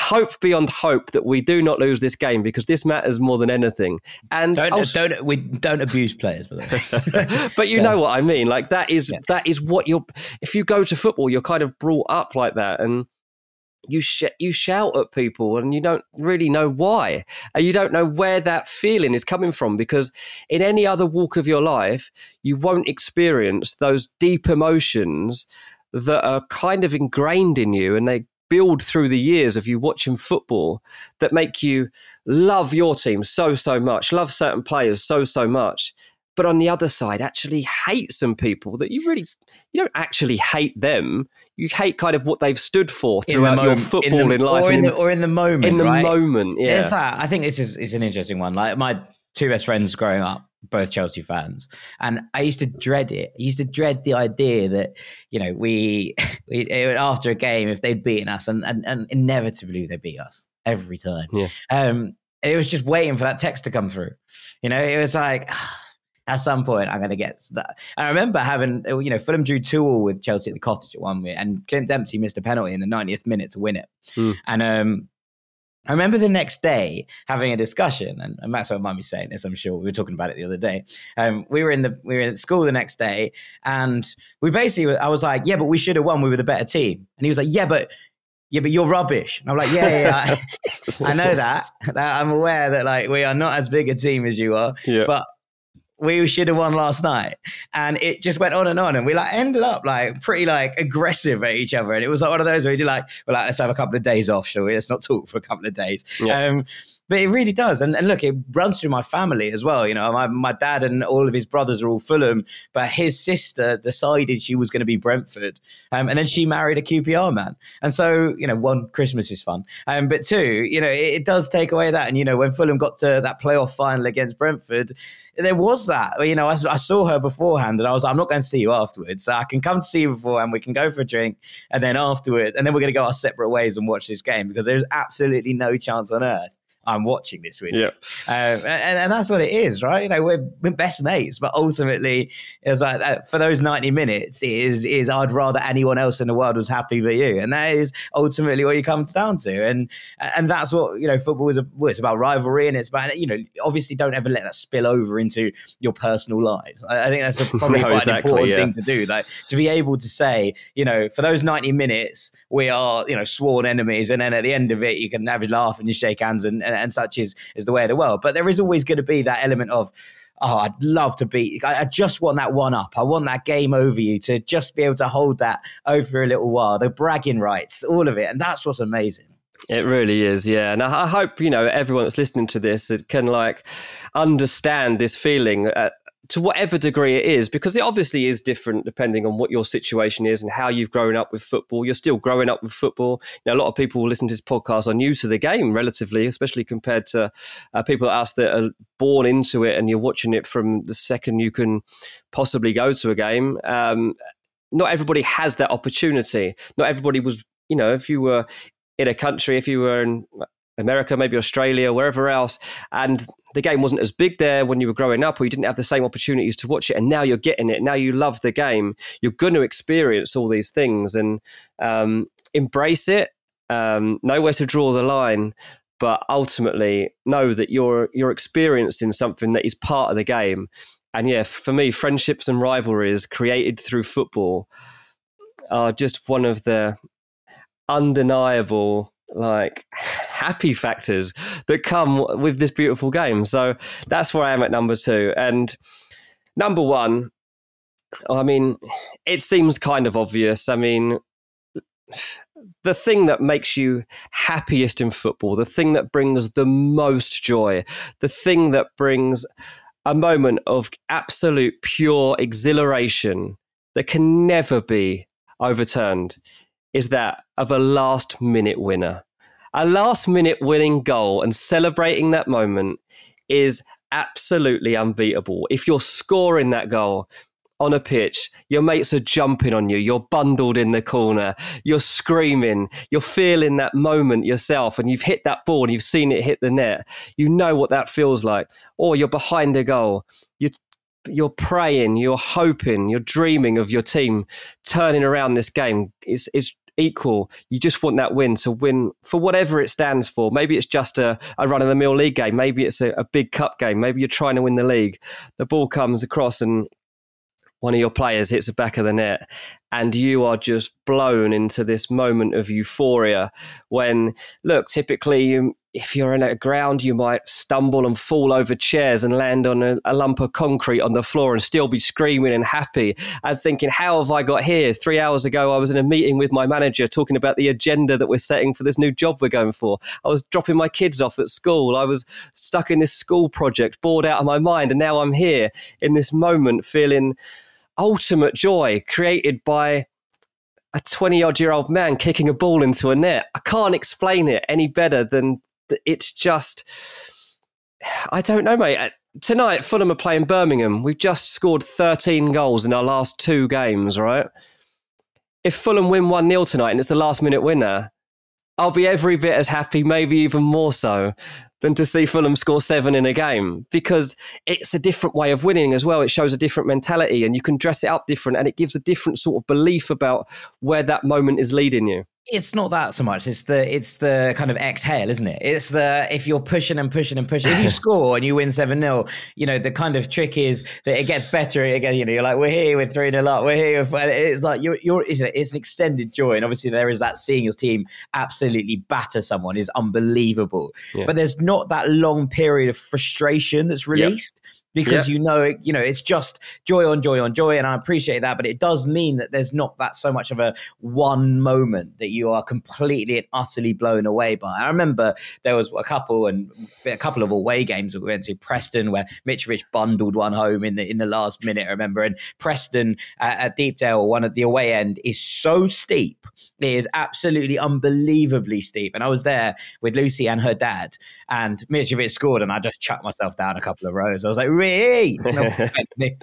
hope beyond hope that we do not lose this game because this matters more than anything. And don't, also, don't we don't abuse players, by the way. But you yeah. know what I mean. Like that is yeah. that is what you're. If you go to football, you're kind of brought up like that, and you sh- you shout at people, and you don't really know why, and you don't know where that feeling is coming from, because in any other walk of your life, you won't experience those deep emotions that are kind of ingrained in you, and they build through the years of you watching football that make you love your team so, so much, love certain players so, so much, but on the other side, actually hate some people that you really, you don't actually hate them. You hate kind of what they've stood for throughout moment, your football in, the, in life. Or in, the, or in the moment, In the right? moment, yeah. It's that, I think this is it's an interesting one. Like my two best friends growing up, both Chelsea fans. And I used to dread it. I used to dread the idea that, you know, we, we after a game, if they'd beaten us, and, and, and inevitably they beat us every time. Yeah. Um, it was just waiting for that text to come through. You know, it was like... At some point, I'm going to get that. I remember having, you know, Fulham drew two all with Chelsea at the Cottage at one minute, and Clint Dempsey missed a penalty in the ninetieth minute to win it. Mm. And um, I remember the next day having a discussion, and, and that's what might be saying this, I'm sure. We were talking about it the other day. Um, we were in the we were at school the next day, and we basically, were, I was like, yeah, but we should have won. We were the better team. And he was like, yeah, but... Yeah, but you're rubbish. And I'm like, yeah, yeah, yeah. I, I know that, that. I'm aware that like we are not as big a team as you are, yeah. But we should have won last night. And it just went on and on. And we like ended up like pretty like aggressive at each other. And it was like one of those where you do like, well, like, let's have a couple of days off, shall we? Let's not talk for a couple of days. Yeah. Um, but it really does. And, and look, it runs through my family as well. You know, my, my dad and all of his brothers are all Fulham, but his sister decided she was going to be Brentford. Um, and then she married a Q P R man. And so, you know, one, Christmas is fun. Um, but two, you know, it, it does take away that. And, you know, when Fulham got to that playoff final against Brentford, there was that. You know, I, I saw her beforehand and I was like, I'm not going to see you afterwards. So I can come to see you beforehand. We can go for a drink. And then afterwards, and then we're going to go our separate ways and watch this game because there's absolutely no chance on earth I'm watching this with you. Yeah. Um, and, and that's what it is, right? You know, we're, we're best mates, but ultimately it's like that, for those ninety minutes it is, is I'd rather anyone else in the world was happy but you. And that is ultimately what it comes down to. And, and that's what, you know, football is a, well, it's about rivalry and it's about, you know, obviously don't ever let that spill over into your personal lives. I, I think that's probably no, quite exactly, an important yeah. thing to do. Like to be able to say, you know, for those ninety minutes, we are, you know, sworn enemies. And then at the end of it, you can have a laugh and you shake hands and, and and such is is the way of the world. But there is always going to be that element of, oh, I'd love to beat, I, I just want that one up. I want that game over you to just be able to hold that over a little while. The bragging rights, all of it. And that's what's amazing. It really is, yeah. And I, I hope, you know, everyone that's listening to this it can like understand this feeling at, to whatever degree it is, because it obviously is different depending on what your situation is and how you've grown up with football. You're still growing up with football. You know, a lot of people who listen to this podcast are new to the game relatively, especially compared to uh, people like us that are born into it and you're watching it from the second you can possibly go to a game. Um, not everybody has that opportunity. Not everybody was, you know, if you were in a country, if you were in America, maybe Australia, wherever else, and the game wasn't as big there when you were growing up or you didn't have the same opportunities to watch it, and now you're getting it, now you love the game, you're going to experience all these things and um, embrace it, um, know where to draw the line, but ultimately know that you're you're experiencing something that is part of the game. And yeah, for me, friendships and rivalries created through football are just one of the undeniable like happy factors that come with this beautiful game. So that's where I am at number two. And number one, I mean, it seems kind of obvious. I mean, the thing that makes you happiest in football, the thing that brings the most joy, the thing that brings a moment of absolute pure exhilaration that can never be overturned is that of a last-minute winner. A last-minute winning goal and celebrating that moment is absolutely unbeatable. If you're scoring that goal on a pitch, your mates are jumping on you, you're bundled in the corner, you're screaming, you're feeling that moment yourself, and you've hit that ball and you've seen it hit the net. You know what that feels like. Or you're behind a goal. You're You're praying, you're hoping, you're dreaming of your team turning around this game. It's, it's equal. You just want that win to win for whatever it stands for. Maybe it's just a, a run-of-the-mill league game. Maybe it's a, a big cup game. Maybe you're trying to win the league. The ball comes across and one of your players hits the back of the net and you are just blown into this moment of euphoria when, look, typically you, if you're in a ground, you might stumble and fall over chairs and land on a, a lump of concrete on the floor and still be screaming and happy and thinking, how have I got here? Three hours ago, I was in a meeting with my manager talking about the agenda that we're setting for this new job we're going for. I was dropping my kids off at school. I was stuck in this school project, bored out of my mind. And now I'm here in this moment feeling ultimate joy created by a twenty-odd-year-old man kicking a ball into a net. I can't explain it any better than it's just, I don't know, mate. Tonight, Fulham are playing Birmingham. We've just scored thirteen goals in our last two games, right? If Fulham win one nil tonight and it's the last-minute winner, I'll be every bit as happy, maybe even more so, than to see Fulham score seven in a game, because it's a different way of winning as well. It shows a different mentality and you can dress it up different and it gives a different sort of belief about where that moment is leading you. It's not that so much. It's the it's the kind of exhale, isn't it? It's the, if you're pushing and pushing and pushing, if you score and you win seven nil, you know, the kind of trick is that it gets better again. You know, you're like, we're here, we're three nil up, we're here. We're it's like, you're, you're, it's an extended joy. And obviously there is that, seeing your team absolutely batter someone is unbelievable. Yeah. But there's not that long period of frustration that's released. Yep. Because, yep. you know, you know, it's just joy on joy on joy. And I appreciate that. But it does mean that there's not that so much of a one moment that you are completely and utterly blown away by. I remember there was a couple and a couple of away games that we went to, Preston, where Mitrovic bundled one home in the in the last minute, I remember. And Preston uh, at Deepdale, one at the away end, is so steep. It is absolutely unbelievably steep. And I was there with Lucy and her dad, and Mitrovic scored and I just chucked myself down a couple of rows. I was like, really? No, I think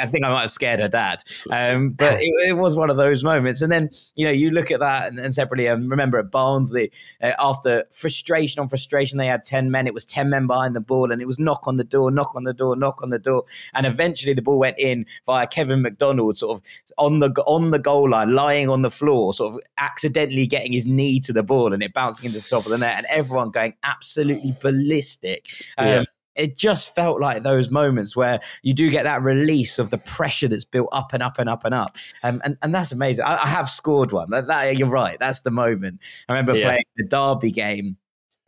I think I might have scared her dad. Um, but it, it was one of those moments. And then, you know, you look at that and, and separately, I um, remember at Barnsley, uh, after frustration on frustration, they had ten men. It was ten men behind the ball and it was knock on the door, knock on the door, knock on the door. And eventually the ball went in via Kevin McDonald, sort of on the on the goal line, lying on the floor, sort of accidentally getting his knee to the ball and it bouncing into the top of the net and everyone going absolutely ballistic. Um, yeah. It just felt like those moments where you do get that release of the pressure that's built up and up and up and up. Um, and, and that's amazing. I, I have scored one. That, that, you're right. That's the moment. I remember yeah. playing the derby game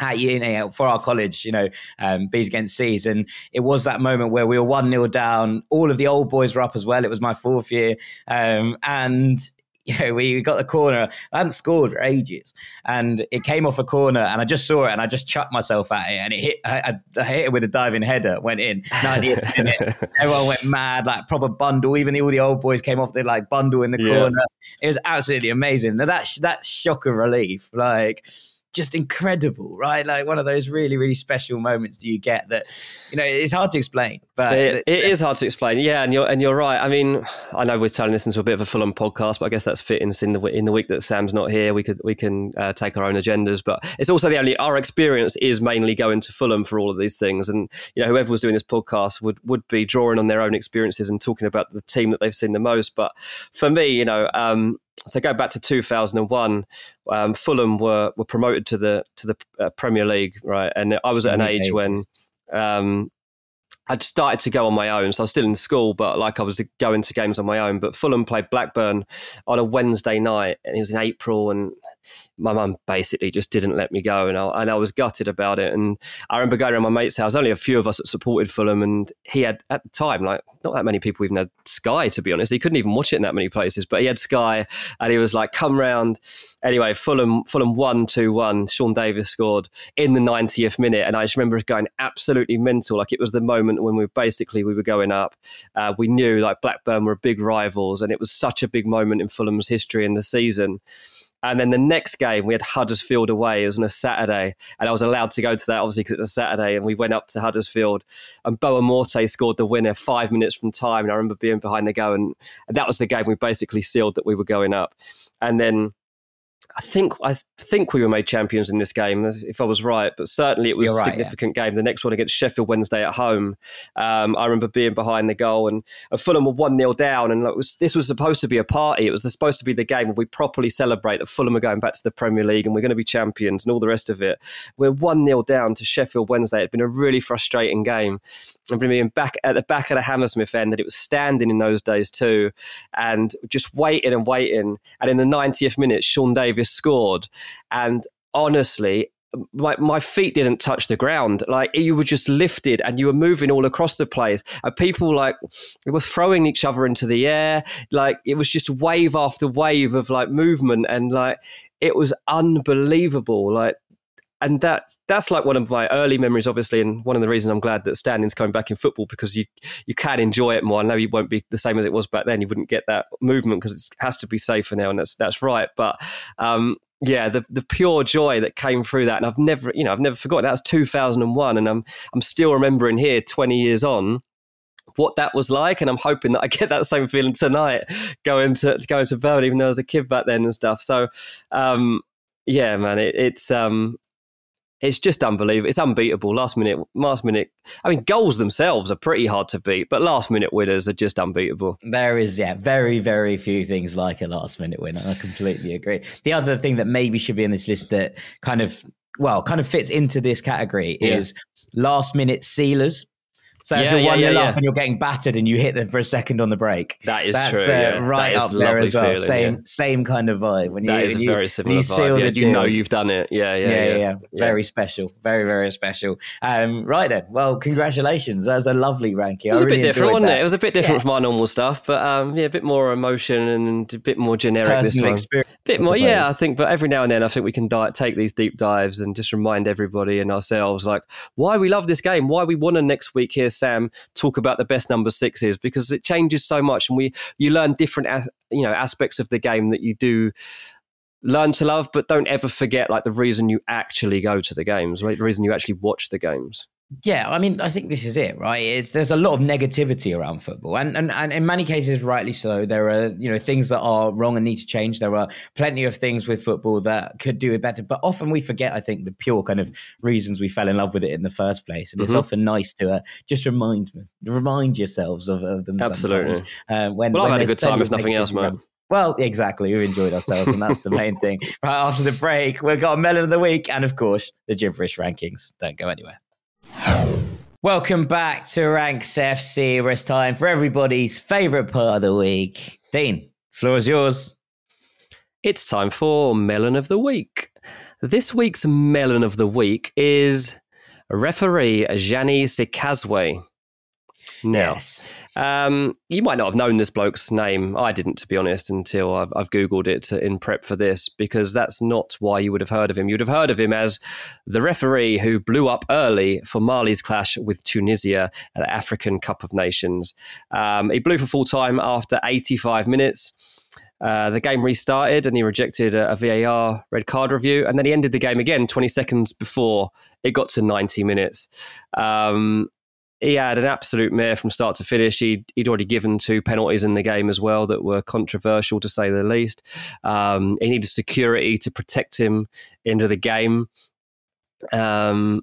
at uni for our college, you know, um, B's against C's. And it was that moment where we were one nil down. All of the old boys were up as well. It was my fourth year. Um, and... You know, we got the corner. I hadn't scored for ages. And it came off a corner and I just saw it and I just chucked myself at it and it hit, I, I hit it with a diving header, went in. ninetieth minute. Everyone went mad, like proper bundle. Even the, all the old boys came off, they like bundle in the yeah. corner. It was absolutely amazing. Now that, that shock of relief, like... just incredible, right? Like one of those really, really special moments that you get that, you know, it's hard to explain. But It, it is hard to explain, yeah, and you're and you're right. I mean, I know we're turning this into a bit of a Fulham podcast, but I guess that's fitting in the, in the week that Sam's not here. We could we can uh, take our own agendas, but it's also the only, our experience is mainly going to Fulham for all of these things. And, you know, whoever was doing this podcast would, would be drawing on their own experiences and talking about the team that they've seen the most. But for me, you know, um, so go back to two thousand one, um, Fulham were were promoted to the to the uh, Premier League, right? And I was at an age when um, I'd started to go on my own. So I was still in school, but like I was going to games on my own. But Fulham played Blackburn on a Wednesday night and it was in April and my mum basically just didn't let me go. And I, and I was gutted about it. And I remember going around my mate's house, only a few of us that supported Fulham. And he had, at the time, like not that many people even had Sky, to be honest. He couldn't even watch it in that many places, but he had Sky and he was like, come round. Anyway, Fulham, Fulham won two one. Sean Davis scored in the ninetieth minute. And I just remember going absolutely mental. Like it was the moment when we basically, we were going up. Uh, we knew like Blackburn were big rivals and it was such a big moment in Fulham's history in the season. And then the next game, we had Huddersfield away. It was on a Saturday. And I was allowed to go to that, obviously, because it was a Saturday. And we went up to Huddersfield. And Boa Morte scored the winner five minutes from time. And I remember being behind the goal. And that was the game we basically sealed that we were going up. And then I think I think we were made champions in this game, if I was right. But certainly it was right, a significant yeah. game. The next one against Sheffield Wednesday at home. Um, I remember being behind the goal and, and Fulham were one nil down. And it was, this was supposed to be a party. It was supposed to be the game where we properly celebrate that Fulham are going back to the Premier League and we're going to be champions and all the rest of it. We're one nil down to Sheffield Wednesday. It had been a really frustrating game. I remember being back at the back of the Hammersmith end, that it was standing in those days too, and just waiting and waiting. And in the ninetieth minute, Sean Davis scored. And honestly, my my feet didn't touch the ground. Like, you were just lifted and you were moving all across the place. And people, like, were throwing each other into the air. Like, it was just wave after wave of, like, movement. And, like, it was unbelievable. Like, and that that's like one of my early memories, obviously, and one of the reasons I'm glad that standing's coming back in football, because you you can enjoy it more. I know you won't be the same as it was back then. You wouldn't get that movement because it has to be safer now, and that's that's right. But um, yeah, the the pure joy that came through that, and I've never you know I've never forgotten. That was two thousand one, and I'm I'm still remembering here twenty years on what that was like, and I'm hoping that I get that same feeling tonight going to going to Berlin, even though I was a kid back then and stuff. So um, yeah, man, it, it's. Um, It's just unbelievable. It's unbeatable. Last minute, last minute. I mean, goals themselves are pretty hard to beat, but last minute winners are just unbeatable. There is, yeah, very, very few things like a last minute winner. I completely agree. The other thing that maybe should be on this list that kind of, well, kind of fits into this category yeah. is last minute sealers. So yeah, if you're yeah, one nil yeah, up yeah. and you're getting battered and you hit them for a second on the break, that is that's true. Uh, yeah. Right that up there as well. Feeling, same yeah. same kind of vibe. When you, that is a you, very similar you vibe. Yeah, you deal. know you've done it. Yeah, yeah, yeah. yeah, yeah. yeah. Very special. Very, very special. Um, right then. Well, congratulations. That was a lovely ranking. It was I a really bit different, wasn't that. it? It was a bit different yeah. from my normal stuff, but um, yeah, a bit more emotion and a bit more generic. Personal this one. A bit more, I yeah, I think. But every now and then, I think we can di- take these deep dives and just remind everybody and ourselves, like, why we love this game, why we want to next week here. Sam, talk about the best number sixes, because it changes so much, and we you learn different as, you know aspects of the game that you do learn to love, but don't ever forget, like, the reason you actually go to the games, right? The reason you actually watch the games. Yeah, I mean, I think this is it, right? It's there's a lot of negativity around football, and and and in many cases, rightly so. There are you know things that are wrong and need to change. There are plenty of things with football that could do it better, but often we forget, I think, the pure kind of reasons we fell in love with it in the first place. And mm-hmm. it's often nice to uh, just remind remind yourselves of, of them. Absolutely. Sometimes. Uh, when well, when I've had a good time, if nothing else, mate. Well, exactly. We've enjoyed ourselves, and that's the main thing. Right after the break, we've got a melon of the week, and of course, the gibberish rankings. Don't go anywhere. Welcome back to Ranks F C, where it's time for everybody's favourite part of the week. Dean, floor is yours. It's time for Melon of the Week. This week's Melon of the Week is referee Gianni Sikazwe. Now, yes. um, you might not have known this bloke's name. I didn't, to be honest, until I've, I've Googled it to, in prep for this, because that's not why you would have heard of him. You'd have heard of him as the referee who blew up early for Mali's clash with Tunisia at the African Cup of Nations. Um, he blew for full time after eighty-five minutes. Uh, the game restarted and he rejected a, a V A R red card review. And then he ended the game again twenty seconds before it got to ninety minutes. Um He had an absolute mare from start to finish. He'd, he'd already given two penalties in the game as well that were controversial, to say the least. Um, he needed security to protect him into the game. Um,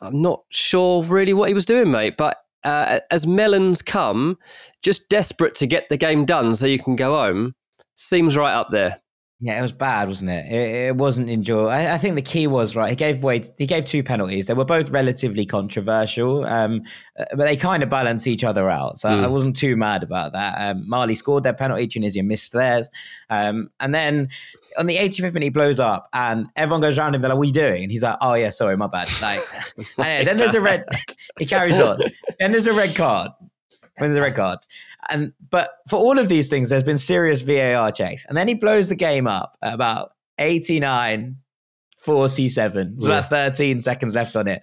I'm not sure really what he was doing, mate, but uh, as melons come, just desperate to get the game done so you can go home, seems right up there. Yeah, it was bad, wasn't it? It, it wasn't enjoyable. I, I think the key was, right, he gave away, he gave two penalties. They were both relatively controversial, um, but they kind of balance each other out. So mm. I wasn't too mad about that. Um, Mali scored their penalty, Tunisia missed theirs. Um, and then on the eighty-fifth minute, he blows up and everyone goes around him. They're like, what are you doing? And he's like, oh yeah, sorry, my bad. Like, and then there's a red, he carries on. Then there's a red card. When's the red card? And, but for all of these things, there's been serious V A R checks. And then he blows the game up at about eighty-nine forty-seven, yeah. about thirteen seconds left on it.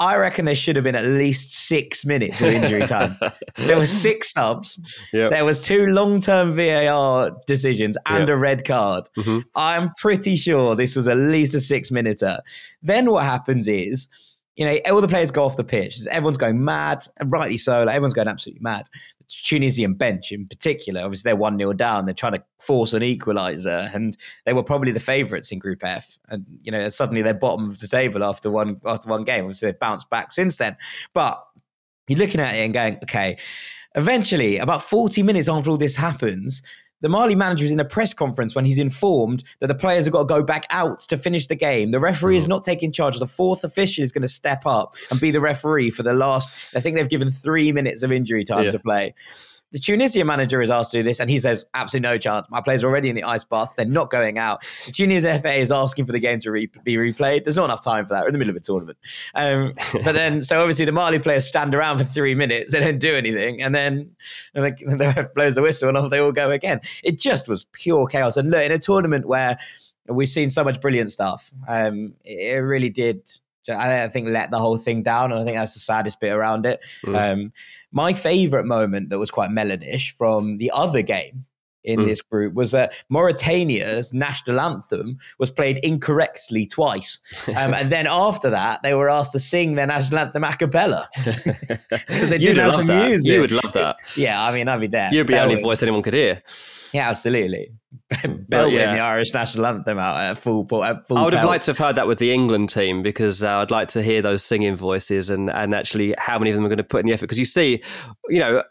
I reckon there should have been at least six minutes of injury time. There were six subs. Yep. There was two long-term V A R decisions and yep. a red card. Mm-hmm. I'm pretty sure this was at least a six-minuter. Then what happens is, you know, all the players go off the pitch. Everyone's going mad, and rightly so. Like, everyone's going absolutely mad. The Tunisian bench in particular, obviously they're one nil down. They're trying to force an equaliser, and they were probably the favourites in Group F. And, you know, suddenly they're bottom of the table after one after one game. Obviously they've bounced back since then. But you're looking at it and going, okay, eventually, about forty minutes after all this happens, The Mali manager is in a press conference when he's informed that the players have got to go back out to finish the game. The referee mm. is not taking charge. The fourth official is going to step up and be the referee for the last, I think they've given three minutes of injury time yeah. to play. The Tunisia manager is asked to do this and he says, absolutely no chance. My players are already in the ice bath. They're not going out. The Tunisia F A is asking for the game to re- be replayed. There's not enough time for that. We're in the middle of a tournament. Um, but then, so obviously the Mali players stand around for three minutes. They don't do anything. And then and the, the ref blows the whistle and off they all go again. It just was pure chaos. And look, in a tournament where we've seen so much brilliant stuff, um, it really did... I think let the whole thing down, and I think that's the saddest bit around it. Mm. Um, my favourite moment that was quite Melanish from the other game in mm. this group was that Mauritania's national anthem was played incorrectly twice. Um, and then after that, they were asked to sing their national anthem a cappella. You'd love that. Music. You would love that. Yeah, I mean, I'd be there. You'd be the only voice anyone could hear. Yeah, absolutely. Belting yeah. the Irish national anthem out at full port. I would have belt. liked to have heard that with the England team, because uh, I'd like to hear those singing voices and, and actually how many of them are going to put in the effort. Because you see, you know,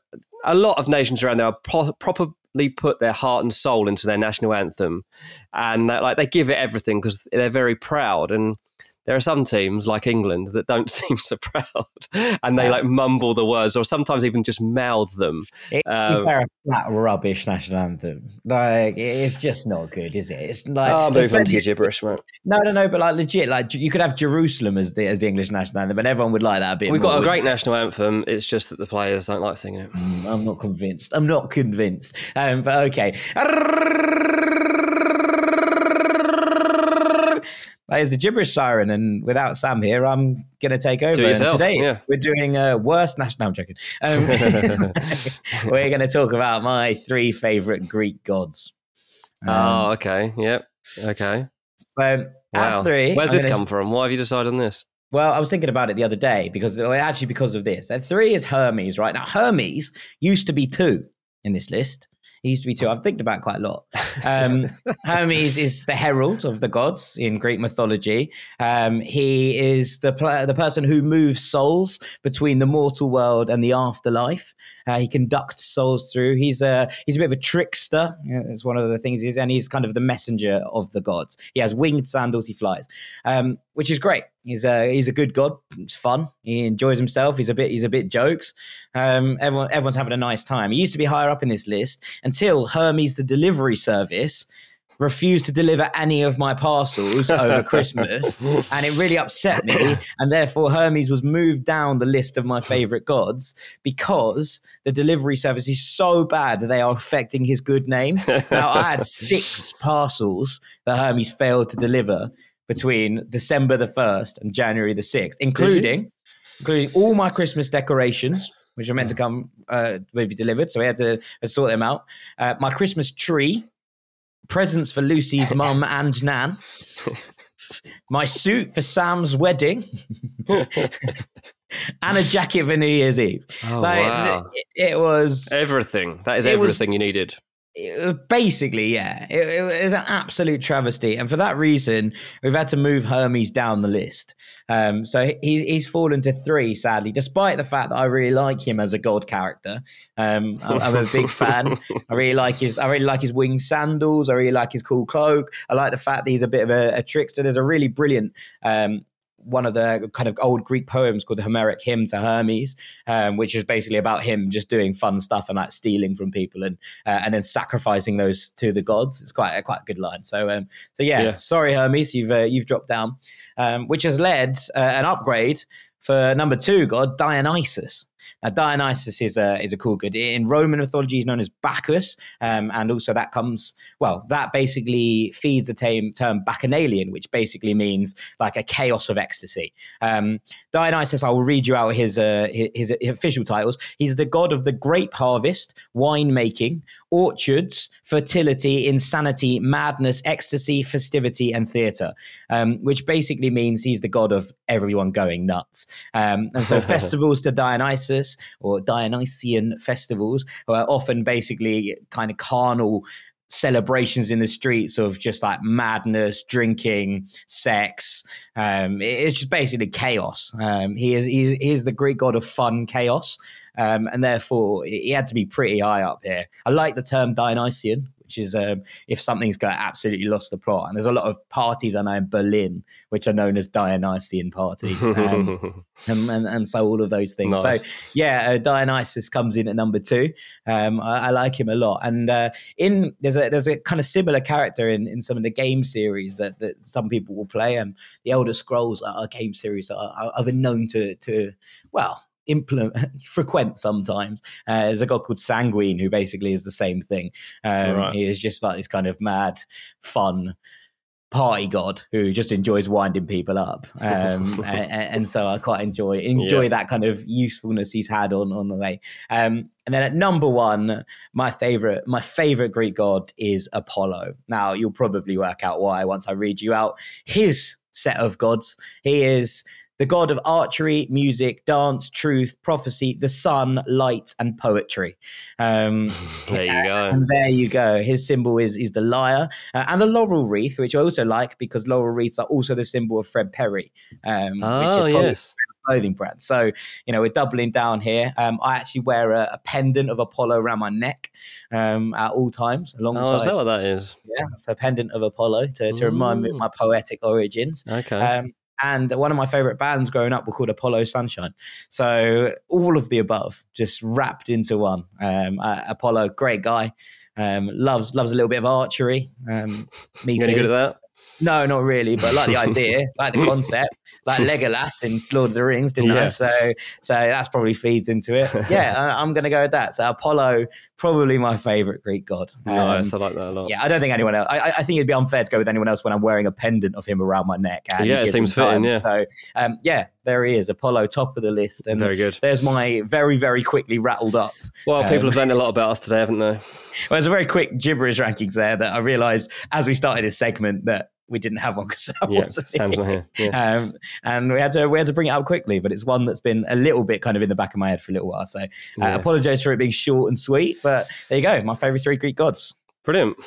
a lot of nations around there are pro- properly put their heart and soul into their national anthem, and they, like they give it everything because they're very proud. And there are some teams like England that don't seem so proud, and they yeah. like mumble the words or sometimes even just mouth them. It's um, a flat rubbish national anthem. Like, it's just not good, is it? It's like, I'll move on to your gibberish, mate. No, no, no, but like legit, like you could have Jerusalem as the as the English national anthem, and everyone would like that a bit. We've more, got a great national anthem. It's just that the players don't like singing it. Mm, I'm not convinced. I'm not convinced. Um, but okay. That is the gibberish siren, and without Sam here, I'm going to take over. Do yourself, and today yeah. we're doing a worst national... No, I'm joking. Um, we're going to talk about my three favourite Greek gods. Um, oh, okay. Yep. Okay. So, wow. At three... Where's I'm this gonna... come from? Why have you decided on this? Well, I was thinking about it the other day, because well, actually because of this. At three is Hermes, right? Now, Hermes used to be two in this list. He used to be two. I've think about quite a lot. Um, Hermes is the herald of the gods in Greek mythology. Um, he is the pl- the person who moves souls between the mortal world and the afterlife. Uh, he conducts souls through. He's a he's a bit of a trickster. Yeah, that's one of the things he is, and he's kind of the messenger of the gods. He has winged sandals. He flies, um, which is great. He's a he's a good god. It's fun. He enjoys himself. He's a bit he's a bit jokes. Um, everyone everyone's having a nice time. He used to be higher up in this list until Hermes the delivery service refused to deliver any of my parcels over Christmas, and it really upset me, and therefore Hermes was moved down the list of my favourite gods because the delivery service is so bad that they are affecting his good name. Now, I had six parcels that Hermes failed to deliver between December the first and January the sixth, including including all my Christmas decorations, which are meant to come, uh, will be delivered, so we had to sort them out. Uh, my Christmas tree, presents for Lucy's mum and nan, my suit for Sam's wedding, and a jacket for New Year's Eve. Oh, like, wow. It, it was... Everything. That is everything was, you needed. It, basically, yeah. It, it was an absolute travesty. And for that reason, we've had to move Hermes down the list. Um, so he's, he's fallen to three, sadly, despite the fact that I really like him as a god character. Um, I'm, I'm a big fan. I really like his, I really like his winged sandals. I really like his cool cloak. I like the fact that he's a bit of a, a trickster. There's a really brilliant, um, one of the kind of old Greek poems called the Homeric Hymn to Hermes, um, which is basically about him just doing fun stuff and like stealing from people and uh, and then sacrificing those to the gods. It's quite a quite a good line. So um, so yeah, yeah, sorry Hermes, you've uh, you've dropped down, um, which has led uh, an upgrade for number two god Dionysus. Now, Dionysus is a is a cool good. In Roman mythology, he's known as Bacchus, um, and also that comes, well, that basically feeds the term, term Bacchanalian, which basically means like a chaos of ecstasy. Um, Dionysus, I will read you out his, uh, his his official titles. He's the god of the grape harvest, winemaking, orchards, fertility, insanity, madness, ecstasy, festivity, and theatre, um, which basically means he's the god of everyone going nuts. Um, and so festivals to Dionysus, or Dionysian festivals, who are often basically kind of carnal celebrations in the streets of just like madness, drinking, sex. Um, it's just basically chaos. Um, he is he is, he is the Greek god of fun chaos, um, and therefore he had to be pretty high up here. I like the term Dionysian, which is um, if something's got absolutely lost the plot. And there's a lot of parties I know in Berlin, which are known as Dionysian parties. Um, and, and, and so all of those things. Nice. So yeah, uh, Dionysus comes in at number two. Um, I, I like him a lot. And uh, in there's a there's a kind of similar character in, in some of the game series that, that some people will play. Um, the Elder Scrolls are a game series that I, I've been known to, to well, implement frequent sometimes. Uh, there's a guy called Sanguine who basically is the same thing. Um, right. He is just like this kind of mad, fun party god who just enjoys winding people up. Um, and, and so I quite enjoy enjoy yeah. that kind of usefulness he's had on on the way. Um, and then at number one, my favorite my favorite Greek god is Apollo. Now you'll probably work out why once I read you out his set of gods. He is the god of archery, music, dance, truth, prophecy, the sun, light, and poetry. Um, there you go. And there you go. His symbol is is the lyre uh, and the laurel wreath, which I also like because laurel wreaths are also the symbol of Fred Perry. Um, oh, which is yes. clothing brand. So, you know, we're doubling down here. Um, I actually wear a, a pendant of Apollo around my neck um, at all times. Alongside, oh, is that what that is? Yeah, it's a pendant of Apollo to, to remind me of my poetic origins. Okay. Um, And one of my favorite bands growing up were called Apollo Sunshine. So all of the above just wrapped into one. Um, uh, Apollo, great guy. Um, loves loves a little bit of archery. Um, me you too. Any good at that? No, not really, but like the idea, like the concept, like Legolas in Lord of the Rings, didn't yeah. I? So, so that's probably feeds into it. Yeah, I, I'm going to go with that. So Apollo, probably my favorite Greek god. Um, nice, I like that a lot. Yeah, I don't think anyone else, I, I think it'd be unfair to go with anyone else when I'm wearing a pendant of him around my neck. And yeah, it seems fitting, yeah. So um, yeah, there he is, Apollo, top of the list. And very good. There's my very, very quickly rattled up. Well, um, people have learned a lot about us today, haven't they? Well, there's a very quick gibberish rankings there that I realized as we started this segment that we didn't have one because I yeah, wasn't Sam's here. Not here. Yeah. Um, and we had to we had to bring it up quickly, but it's one that's been a little bit kind of in the back of my head for a little while. So I uh, yeah. apologise for it being short and sweet, but there you go. My favourite three Greek gods. Brilliant.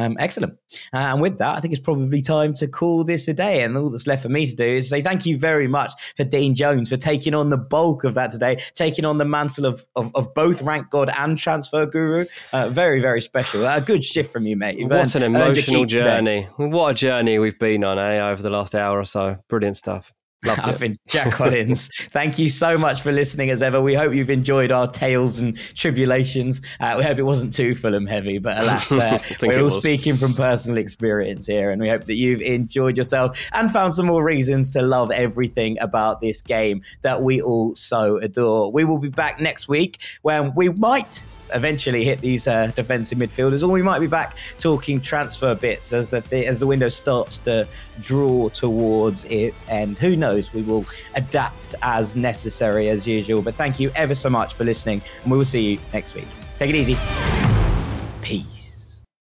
Um, excellent. Uh, and with that, I think it's probably time to call this a day. And all that's left for me to do is say thank you very much for Dean Jones for taking on the bulk of that today, taking on the mantle of of, of both Rank God and Transfer Guru. Uh, very, very special. A good shift from you, mate. You've what earned, an emotional journey. Today. What a journey we've been on, eh, over the last hour or so. Brilliant stuff. I've been Jack Collins. Thank you so much for listening as ever. We hope you've enjoyed our tales and tribulations. Uh, we hope it wasn't too Fulham heavy, but alas, uh, we're all was. speaking from personal experience here, and we hope that you've enjoyed yourself and found some more reasons to love everything about this game that we all so adore. We will be back next week when we might eventually hit these uh, defensive midfielders, or we might be back talking transfer bits as the th- as the window starts to draw towards its end. Who knows? We will adapt as necessary as usual. But thank you ever so much for listening, and we will see you next week. Take it easy. Peace.